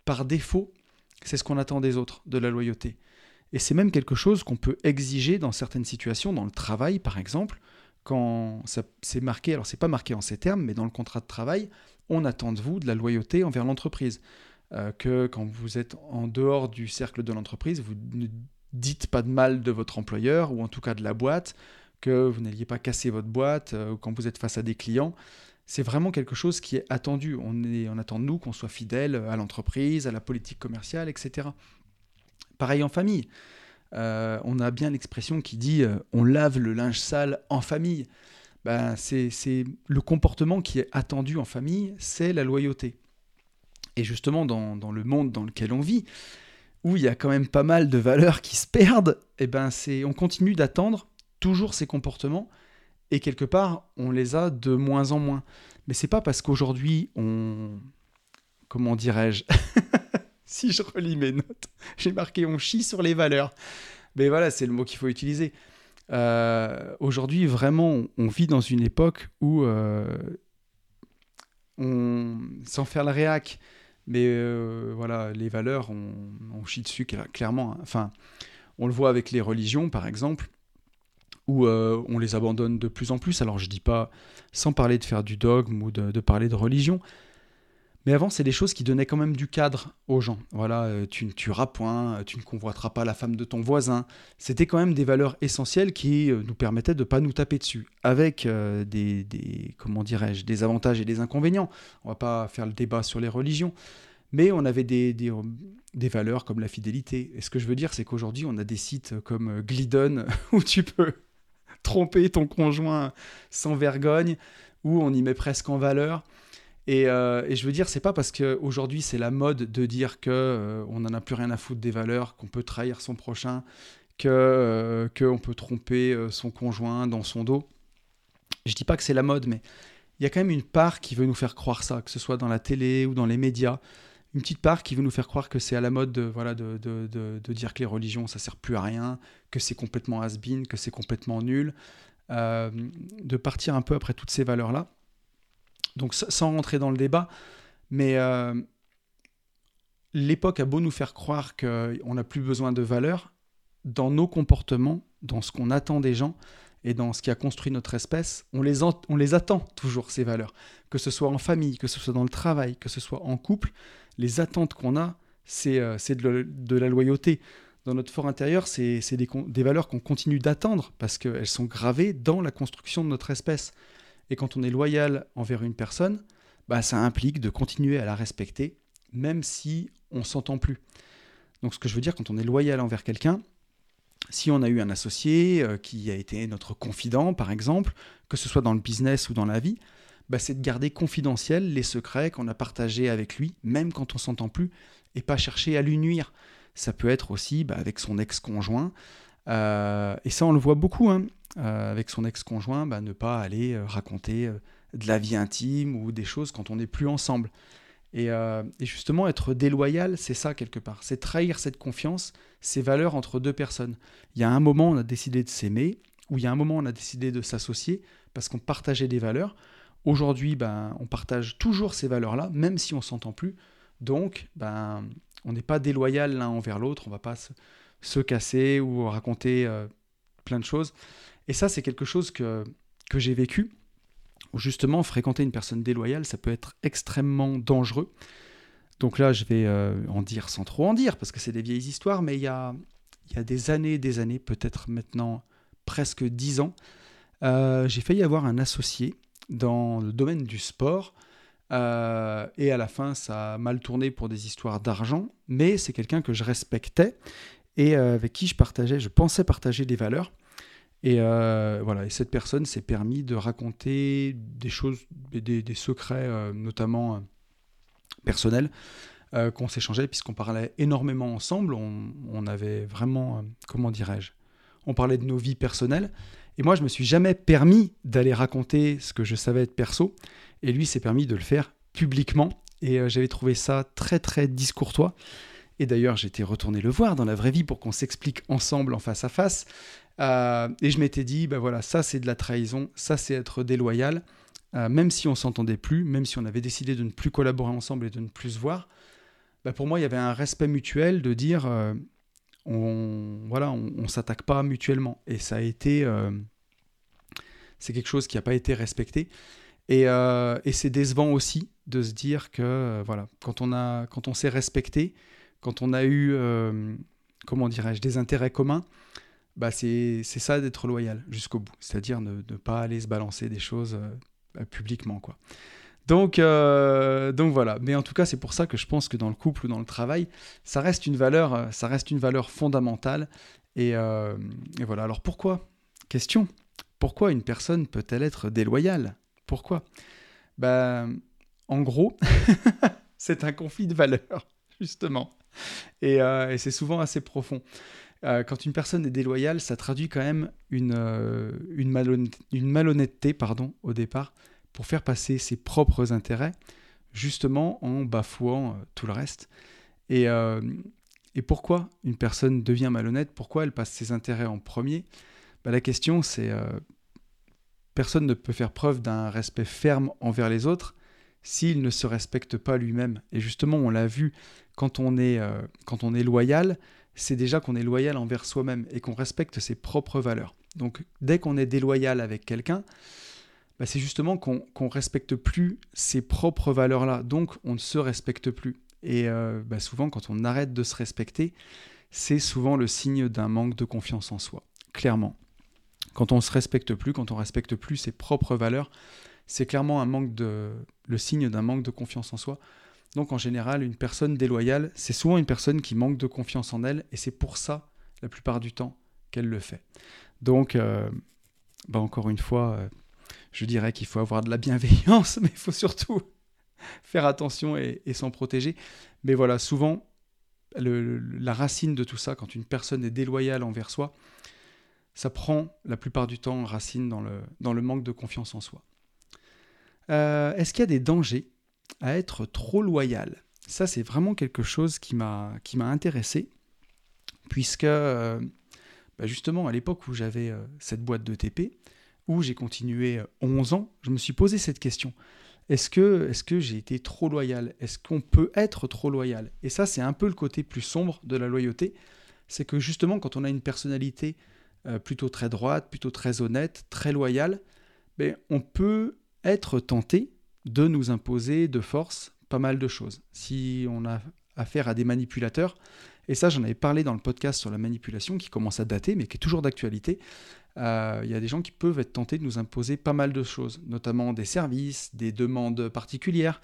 Par défaut, c'est ce qu'on attend des autres, de la loyauté. Et c'est même quelque chose qu'on peut exiger dans certaines situations, dans le travail par exemple, quand ça, c'est marqué, alors c'est pas marqué en ces termes, mais dans le contrat de travail, on attend de vous de la loyauté envers l'entreprise. Euh, que quand vous êtes en dehors du cercle de l'entreprise, vous ne dites pas de mal de votre employeur, ou en tout cas de la boîte, que vous n'alliez pas casser votre boîte, euh, quand vous êtes face à des clients. C'est vraiment quelque chose qui est attendu. On, est, on attend de nous qu'on soit fidèle à l'entreprise, à la politique commerciale, et cetera. Pareil en famille. Euh, on a bien l'expression qui dit euh, « on lave le linge sale en famille ». Ben, c'est, c'est le comportement qui est attendu en famille, c'est la loyauté. Et justement, dans, dans le monde dans lequel on vit, où il y a quand même pas mal de valeurs qui se perdent, eh ben c'est, on continue d'attendre toujours ces comportements. Et quelque part, on les a de moins en moins. Mais c'est pas parce qu'aujourd'hui, on... Comment dirais-je ? Si je relis mes notes, j'ai marqué « on chie sur les valeurs ». Mais voilà, c'est le mot qu'il faut utiliser. Euh, aujourd'hui, vraiment, on vit dans une époque où, euh, on... sans faire la réac, mais euh, voilà, les valeurs, on... on chie dessus, clairement. Hein. Enfin, on le voit avec les religions, par exemple. où euh, on les abandonne de plus en plus. Alors je dis pas, sans parler de faire du dogme ou de, de parler de religion, mais avant c'est des choses qui donnaient quand même du cadre aux gens. Voilà, euh, tu ne tueras point, tu ne convoiteras pas la femme de ton voisin. C'était quand même des valeurs essentielles qui euh, nous permettaient de pas nous taper dessus, avec euh, des, des, comment dirais-je, des avantages et des inconvénients. On va pas faire le débat sur les religions. Mais on avait des, des, des valeurs comme la fidélité. Et ce que je veux dire, c'est qu'aujourd'hui, on a des sites comme Glidden où tu peux tromper ton conjoint sans vergogne, où on y met presque en valeur. Et, euh, et je veux dire, c'est pas parce qu'aujourd'hui, c'est la mode de dire qu'on euh, n'en a plus rien à foutre des valeurs, qu'on peut trahir son prochain, que, euh, qu'on peut tromper son conjoint dans son dos. Je dis pas que c'est la mode, mais il y a quand même une part qui veut nous faire croire ça, que ce soit dans la télé ou dans les médias. Une petite part qui veut nous faire croire que c'est à la mode de, voilà, de, de, de, de dire que les religions, ça ne sert plus à rien, que c'est complètement has-been, que c'est complètement nul, euh, de partir un peu après toutes ces valeurs-là. Donc sans rentrer dans le débat, mais euh, l'époque a beau nous faire croire qu'on n'a plus besoin de valeurs, dans nos comportements, dans ce qu'on attend des gens, et dans ce qui a construit notre espèce, on les, en, on les attend toujours, ces valeurs. Que ce soit en famille, que ce soit dans le travail, que ce soit en couple, les attentes qu'on a, c'est, euh, c'est de, de la loyauté. Dans notre fort intérieur, c'est, c'est des, des valeurs qu'on continue d'attendre parce qu'elles sont gravées dans la construction de notre espèce. Et quand on est loyal envers une personne, bah, ça implique de continuer à la respecter, même si on ne s'entend plus. Donc ce que je veux dire, quand on est loyal envers quelqu'un, si on a eu un associé euh, qui a été notre confident, par exemple, que ce soit dans le business ou dans la vie, bah, c'est de garder confidentiel les secrets qu'on a partagés avec lui, même quand on ne s'entend plus, et pas chercher à lui nuire. Ça peut être aussi bah, avec son ex-conjoint, euh, et ça on le voit beaucoup, hein, euh, avec son ex-conjoint, bah, ne pas aller euh, raconter euh, de la vie intime ou des choses quand on n'est plus ensemble. Et, euh, et justement, être déloyal, c'est ça quelque part. C'est trahir cette confiance, ces valeurs entre deux personnes. Il y a un moment, on a décidé de s'aimer, ou il y a un moment, on a décidé de s'associer parce qu'on partageait des valeurs. Aujourd'hui, ben, on partage toujours ces valeurs-là, même si on ne s'entend plus. Donc, ben, on n'est pas déloyal l'un envers l'autre. On ne va pas se, se casser ou raconter euh, plein de choses. Et ça, c'est quelque chose que, que j'ai vécu. Justement, fréquenter une personne déloyale, ça peut être extrêmement dangereux. Donc là, je vais euh, en dire sans trop en dire, parce que c'est des vieilles histoires, mais il y a, il y a des années, des années, peut-être maintenant presque dix ans, euh, j'ai failli avoir un associé dans le domaine du sport, euh, et à la fin, ça a mal tourné pour des histoires d'argent, mais c'est quelqu'un que je respectais, et euh, avec qui je partageais, je pensais partager des valeurs. Et, euh, voilà, et cette personne s'est permis de raconter des choses, des, des secrets, euh, notamment euh, personnels, euh, qu'on s'échangeait puisqu'on parlait énormément ensemble. On, on avait vraiment, euh, comment dirais-je, on parlait de nos vies personnelles. Et moi, je me suis jamais permis d'aller raconter ce que je savais être perso. Et lui s'est permis de le faire publiquement. Et euh, j'avais trouvé ça très, très discourtois. Et d'ailleurs, j'étais retourné le voir dans la vraie vie pour qu'on s'explique ensemble en face à face. Euh, et je m'étais dit, ben voilà, ça c'est de la trahison, ça c'est être déloyal. Euh, même si on ne s'entendait plus, même si on avait décidé de ne plus collaborer ensemble et de ne plus se voir, ben pour moi, il y avait un respect mutuel de dire, euh, on voilà, on, on s'attaque pas mutuellement. Et ça a été, euh, c'est quelque chose qui n'a pas été respecté. Et, euh, et c'est décevant aussi de se dire que, euh, voilà, quand on a, quand on s'est respecté, quand on a eu, euh, comment dirais-je, des intérêts communs, bah c'est, c'est ça d'être loyal jusqu'au bout, c'est-à-dire ne, ne pas aller se balancer des choses euh, publiquement, quoi. Donc, euh, donc voilà, mais en tout cas, c'est pour ça que je pense que dans le couple ou dans le travail, ça reste une valeur, ça reste une valeur fondamentale. Et, euh, et voilà, alors pourquoi ? Question, pourquoi une personne peut-elle être déloyale ? Pourquoi ? Bah, en gros, c'est un conflit de valeurs, justement. Et, euh, et c'est souvent assez profond. Euh, quand une personne est déloyale, ça traduit quand même une, euh, une, malhonn- une malhonnêteté pardon, au départ pour faire passer ses propres intérêts, justement en bafouant euh, tout le reste. Et, euh, et pourquoi une personne devient malhonnête ? Pourquoi elle passe ses intérêts en premier ? Bah, la question, c'est euh, personne ne peut faire preuve d'un respect ferme envers les autres s'il ne se respecte pas lui-même. Et justement, on l'a vu, quand on est, euh, quand on est loyal, c'est déjà qu'on est loyal envers soi-même et qu'on respecte ses propres valeurs. Donc dès qu'on est déloyal avec quelqu'un, bah, c'est justement qu'on qu'on respecte plus ces propres valeurs-là. Donc on ne se respecte plus. Et euh, bah, souvent, quand on arrête de se respecter, c'est souvent le signe d'un manque de confiance en soi, clairement. Quand on ne se respecte plus, quand on ne respecte plus ses propres valeurs, c'est clairement un manque de, le signe d'un manque de confiance en soi. Donc en général, une personne déloyale, c'est souvent une personne qui manque de confiance en elle, et c'est pour ça, la plupart du temps, qu'elle le fait. Donc, euh, bah encore une fois, euh, je dirais qu'il faut avoir de la bienveillance, mais il faut surtout faire attention et, et s'en protéger. Mais voilà, souvent, le, la racine de tout ça, quand une personne est déloyale envers soi, ça prend la plupart du temps racine dans le, dans le manque de confiance en soi. Euh, est-ce qu'il y a des dangers à être trop loyal ? Ça, c'est vraiment quelque chose qui m'a, qui m'a intéressé, puisque euh, bah justement, à l'époque où j'avais euh, cette boîte de T P, où j'ai continué euh, onze ans, je me suis posé cette question. Est-ce que, est-ce que j'ai été trop loyal ? Est-ce qu'on peut être trop loyal ? Et ça, c'est un peu le côté plus sombre de la loyauté. C'est que justement, quand on a une personnalité euh, plutôt très droite, plutôt très honnête, très loyale, bah, on peut être tenté de nous imposer de force pas mal de choses. Si on a affaire à des manipulateurs, et ça j'en avais parlé dans le podcast sur la manipulation qui commence à dater mais qui est toujours d'actualité, euh, il y a des gens qui peuvent être tentés de nous imposer pas mal de choses, notamment des services, des demandes particulières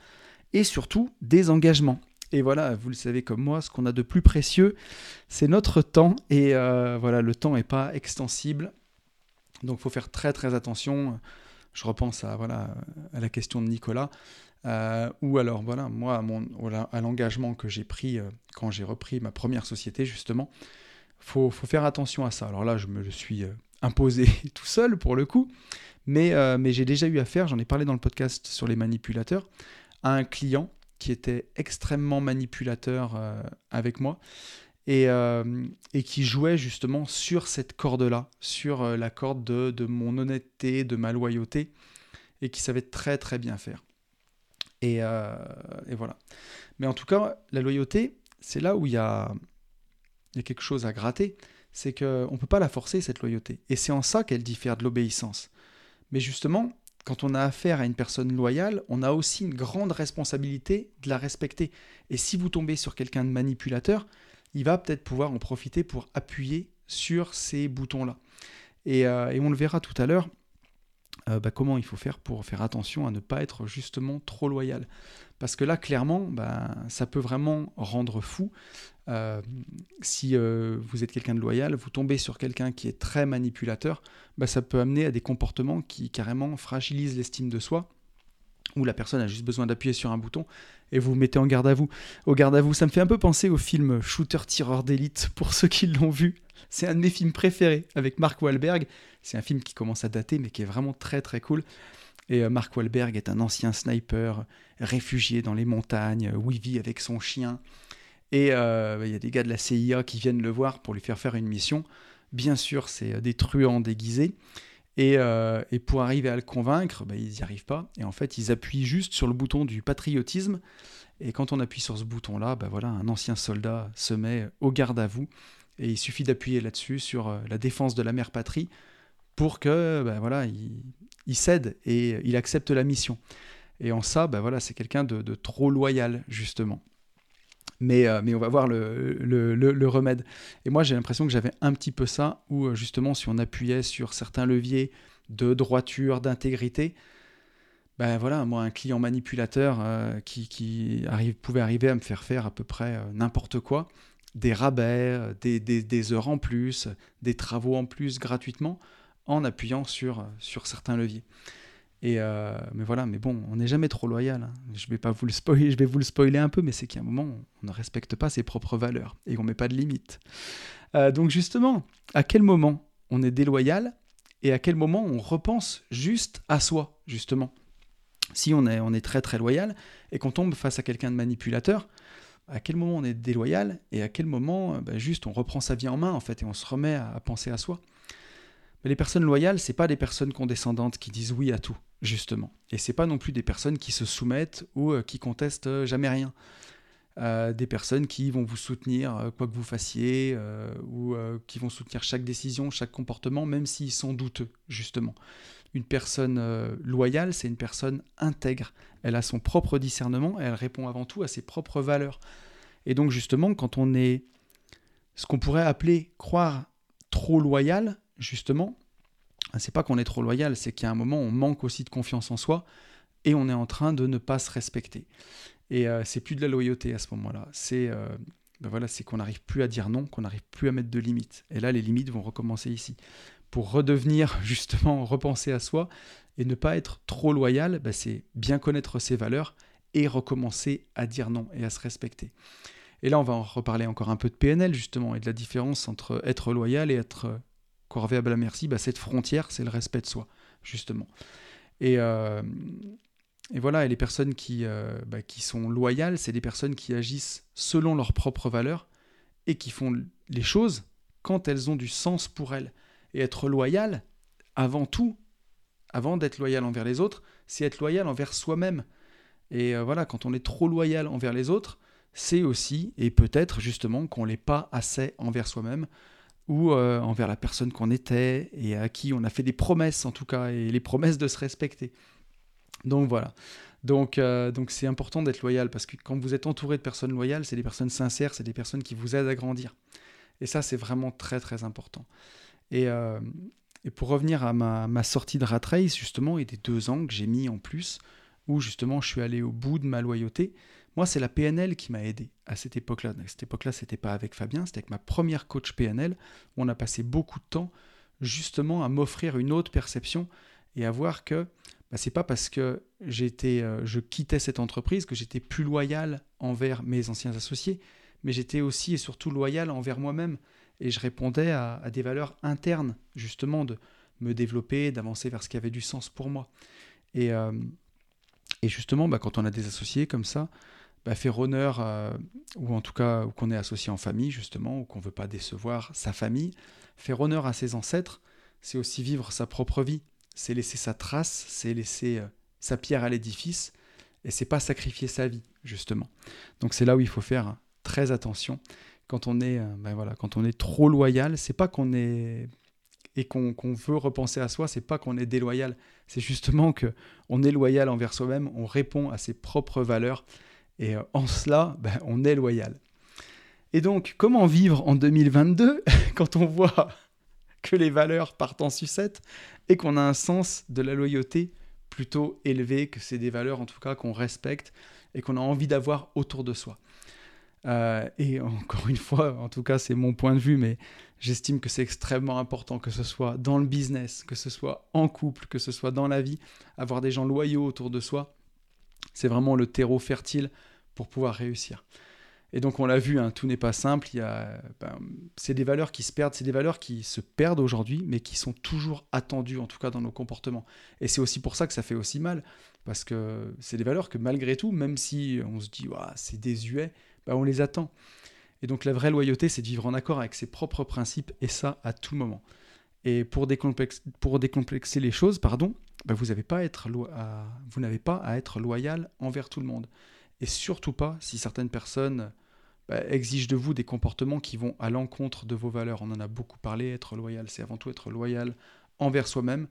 et surtout des engagements. Et voilà, vous le savez comme moi, ce qu'on a de plus précieux, c'est notre temps, et euh, voilà, le temps n'est pas extensible, donc il faut faire très très attention. Je repense à, voilà, à la question de Nicolas, euh, ou alors voilà, moi, à, mon, à l'engagement que j'ai pris euh, quand j'ai repris ma première société, justement, il faut, faut faire attention à ça. Alors là, je me le suis euh, imposé tout seul pour le coup, mais, euh, mais j'ai déjà eu affaire, j'en ai parlé dans le podcast sur les manipulateurs, à un client qui était extrêmement manipulateur euh, avec moi, Et, euh, et qui jouait justement sur cette corde-là, sur la corde de, de mon honnêteté, de ma loyauté, et qui savait très très bien faire. Et, euh, et voilà. Mais en tout cas, la loyauté, c'est là où il y a, y a quelque chose à gratter, c'est qu'on ne peut pas la forcer, cette loyauté. Et c'est en ça qu'elle diffère de l'obéissance. Mais justement, quand on a affaire à une personne loyale, on a aussi une grande responsabilité de la respecter. Et si vous tombez sur quelqu'un de manipulateur, il va peut-être pouvoir en profiter pour appuyer sur ces boutons-là. Et, euh, et on le verra tout à l'heure, euh, bah comment il faut faire pour faire attention à ne pas être justement trop loyal. Parce que là, clairement, bah, ça peut vraiment rendre fou. Euh, si euh, vous êtes quelqu'un de loyal, vous tombez sur quelqu'un qui est très manipulateur, bah, ça peut amener à des comportements qui carrément fragilisent l'estime de soi, où la personne a juste besoin d'appuyer sur un bouton et vous vous mettez en garde à vous. Au garde à vous, ça me fait un peu penser au film Shooter Tireur d'élite, pour ceux qui l'ont vu. C'est un de mes films préférés, avec Mark Wahlberg. C'est un film qui commence à dater, mais qui est vraiment très très cool. Et euh, Mark Wahlberg est un ancien sniper, réfugié dans les montagnes, où il vit avec son chien. Et euh, y a des gars de la C I A qui viennent le voir pour lui faire faire une mission. Bien sûr, c'est des truands déguisés. Et, euh, et pour arriver à le convaincre, bah, ils n'y arrivent pas. Et en fait, ils appuient juste sur le bouton du patriotisme. Et quand on appuie sur ce bouton-là, bah, voilà, un ancien soldat se met au garde à vous. Et il suffit d'appuyer là-dessus sur la défense de la mère patrie pour que, bah, voilà, il, il cède et il accepte la mission. Et en ça, bah, voilà, c'est quelqu'un de, de trop loyal, justement. Mais, euh, mais on va voir le, le, le, le remède. Et moi, j'ai l'impression que j'avais un petit peu ça, où justement, si on appuyait sur certains leviers de droiture, d'intégrité, ben voilà, moi, un client manipulateur euh, qui, qui arrive, pouvait arriver à me faire faire à peu près euh, n'importe quoi, des rabais, des, des, des heures en plus, des travaux en plus gratuitement, en appuyant sur, sur certains leviers. Et euh, mais voilà, mais bon, on n'est jamais trop loyal. Hein. Je vais pas vous le spoiler, je vais vous le spoiler un peu, mais c'est qu'à un moment, on ne respecte pas ses propres valeurs et on met pas de limite. Euh, donc justement, à quel moment on est déloyal et à quel moment on repense juste à soi, justement. Si on est, on est très très loyal et qu'on tombe face à quelqu'un de manipulateur, à quel moment on est déloyal et à quel moment bah, juste on reprend sa vie en main en fait et on se remet à, à penser à soi. Mais les personnes loyales, c'est pas des personnes condescendantes qui disent oui à tout, justement. Et c'est pas non plus des personnes qui se soumettent ou euh, qui contestent euh, jamais rien. euh, des personnes qui vont vous soutenir euh, quoi que vous fassiez, euh, ou euh, qui vont soutenir chaque décision, chaque comportement, même s'ils sont douteux, justement. Une personne euh, loyale, c'est une personne intègre. Elle a son propre discernement, elle répond avant tout à ses propres valeurs. Et donc justement, quand on est ce qu'on pourrait appeler croire trop loyal, justement, c'est pas qu'on est trop loyal, c'est qu'à un moment, on manque aussi de confiance en soi et on est en train de ne pas se respecter. Et euh, c'est plus de la loyauté à ce moment-là. C'est, euh, ben voilà, c'est qu'on n'arrive plus à dire non, qu'on n'arrive plus à mettre de limites. Et là, les limites vont recommencer ici. Pour redevenir, justement, repenser à soi et ne pas être trop loyal, ben c'est bien connaître ses valeurs et recommencer à dire non et à se respecter. Et là, on va en reparler encore un peu de P N L, justement, et de la différence entre être loyal et être corvéable à merci. Bah, cette frontière, c'est le respect de soi, justement. Et, euh, et voilà, et les personnes qui, euh, bah, qui sont loyales, c'est des personnes qui agissent selon leurs propres valeurs et qui font les choses quand elles ont du sens pour elles. Et être loyal, avant tout, avant d'être loyal envers les autres, c'est être loyal envers soi-même. Et euh, voilà, quand on est trop loyal envers les autres, c'est aussi, et peut-être justement, qu'on ne l'est pas assez envers soi-même ou euh, envers la personne qu'on était et à qui on a fait des promesses en tout cas, et les promesses de se respecter. Donc voilà. Donc, euh, donc c'est important d'être loyal parce que quand vous êtes entouré de personnes loyales, c'est des personnes sincères, c'est des personnes qui vous aident à grandir. Et ça, c'est vraiment très très important. Et, euh, et pour revenir à ma, ma sortie de Rat Race, justement, et des deux ans que j'ai mis en plus, où justement je suis allé au bout de ma loyauté, moi, c'est la P N L qui m'a aidé à cette époque-là. À cette époque-là, ce n'était pas avec Fabien, c'était avec ma première coach P N L, où on a passé beaucoup de temps justement à m'offrir une autre perception et à voir que bah, ce n'est pas parce que j'étais, euh, je quittais cette entreprise que j'étais plus loyal envers mes anciens associés, mais j'étais aussi et surtout loyal envers moi-même. Et je répondais à, à des valeurs internes, justement, de me développer, d'avancer vers ce qui avait du sens pour moi. Et, euh, et justement, bah, quand on a des associés comme ça, bah, faire honneur, euh, ou en tout cas, ou qu'on est associé en famille, justement, ou qu'on ne veut pas décevoir sa famille, faire honneur à ses ancêtres, c'est aussi vivre sa propre vie, c'est laisser sa trace, c'est laisser euh, sa pierre à l'édifice, et c'est pas sacrifier sa vie, justement. Donc c'est là où il faut faire très attention. Quand on est, euh, ben voilà, quand on est trop loyal, c'est pas qu'on est... et qu'on, qu'on veut repenser à soi, c'est pas qu'on est déloyal, c'est justement qu'on est loyal envers soi-même, on répond à ses propres valeurs, et en cela, ben, on est loyal. Et donc, comment vivre en deux mille vingt-deux quand on voit que les valeurs partent en sucette et qu'on a un sens de la loyauté plutôt élevé, que c'est des valeurs en tout cas qu'on respecte et qu'on a envie d'avoir autour de soi. Euh, et encore une fois, en tout cas c'est mon point de vue, mais j'estime que c'est extrêmement important, que ce soit dans le business, que ce soit en couple, que ce soit dans la vie, avoir des gens loyaux autour de soi, c'est vraiment le terreau fertile pour pouvoir réussir. Et donc on l'a vu, hein, tout n'est pas simple, il y a, ben, c'est des valeurs qui se perdent, c'est des valeurs qui se perdent aujourd'hui, mais qui sont toujours attendues, en tout cas dans nos comportements. Et c'est aussi pour ça que ça fait aussi mal, parce que c'est des valeurs que malgré tout, même si on se dit ouais, c'est désuet, ben, on les attend. Et donc la vraie loyauté, c'est de vivre en accord avec ses propres principes, et ça à tout moment. Et pour, décomplex- pour décomplexer les choses, pardon, ben vous n'avez pas à être lo- à... vous n'avez pas à être loyal envers tout le monde. Et surtout pas si certaines personnes ben, exigent de vous des comportements qui vont à l'encontre de vos valeurs. On en a beaucoup parlé, être loyal, c'est avant tout être loyal envers soi-même.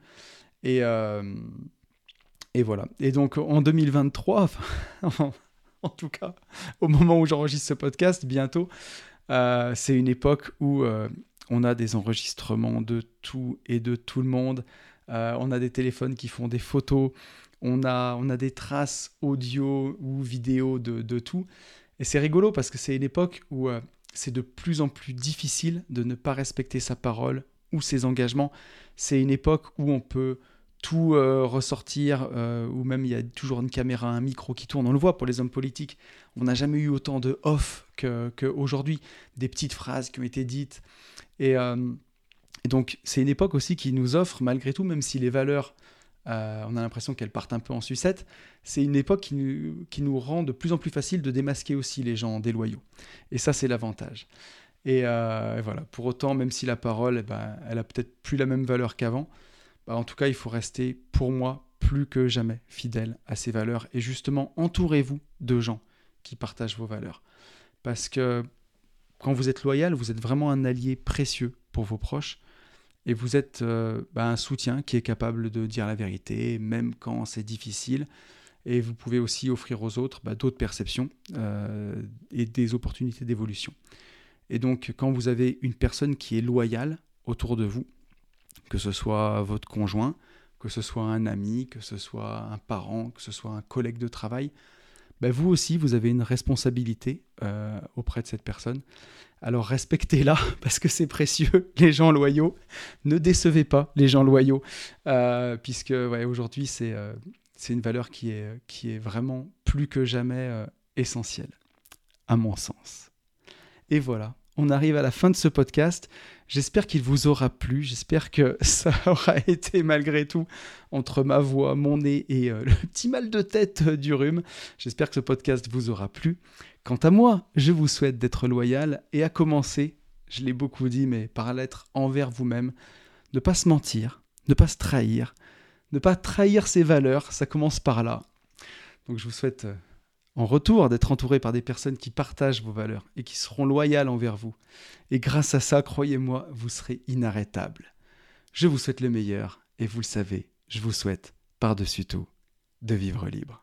Et, euh... et voilà. Et donc en deux mille vingt-trois, en tout cas au moment où j'enregistre ce podcast, bientôt, euh, c'est une époque où... Euh, on a des enregistrements de tout et de tout le monde. Euh, on a des téléphones qui font des photos. On a, on a des traces audio ou vidéo de, de tout. Et c'est rigolo parce que c'est une époque où euh, c'est de plus en plus difficile de ne pas respecter sa parole ou ses engagements. C'est une époque où on peut tout euh, ressortir, euh, ou même il y a toujours une caméra, un micro qui tourne. On le voit pour les hommes politiques. On n'a jamais eu autant de off que, qu'aujourd'hui. Des petites phrases qui ont été dites. Et, euh, et donc, c'est une époque aussi qui nous offre, malgré tout, même si les valeurs, euh, on a l'impression qu'elles partent un peu en sucette, c'est une époque qui nous, qui nous rend de plus en plus facile de démasquer aussi les gens déloyaux. Et ça, c'est l'avantage. Et, euh, et voilà, pour autant, même si la parole, eh ben, elle a peut-être plus la même valeur qu'avant, bah, en tout cas, il faut rester, pour moi, plus que jamais fidèle à ses valeurs. Et justement, entourez-vous de gens qui partagent vos valeurs. Parce que quand vous êtes loyal, vous êtes vraiment un allié précieux pour vos proches et vous êtes euh, bah, un soutien qui est capable de dire la vérité, même quand c'est difficile. Et vous pouvez aussi offrir aux autres bah, d'autres perceptions euh, et des opportunités d'évolution. Et donc, quand vous avez une personne qui est loyale autour de vous, que ce soit votre conjoint, que ce soit un ami, que ce soit un parent, que ce soit un collègue de travail, bah vous aussi, vous avez une responsabilité euh, auprès de cette personne. Alors respectez-la, parce que c'est précieux, les gens loyaux. Ne décevez pas les gens loyaux, euh, puisque ouais, aujourd'hui, c'est, euh, c'est une valeur qui est, qui est vraiment plus que jamais euh, essentielle, à mon sens. Et voilà. On arrive à la fin de ce podcast. J'espère qu'il vous aura plu. J'espère que ça aura été, malgré tout, entre ma voix, mon nez et euh, le petit mal de tête euh, du rhume. J'espère que ce podcast vous aura plu. Quant à moi, je vous souhaite d'être loyal et à commencer, je l'ai beaucoup dit, mais par l'être envers vous-même. Ne pas se mentir, ne pas se trahir, ne pas trahir ses valeurs. Ça commence par là. Donc je vous souhaite... Euh, en retour, d'être entouré par des personnes qui partagent vos valeurs et qui seront loyales envers vous. Et grâce à ça, croyez-moi, vous serez inarrêtable. Je vous souhaite le meilleur et vous le savez, je vous souhaite par-dessus tout de vivre libre.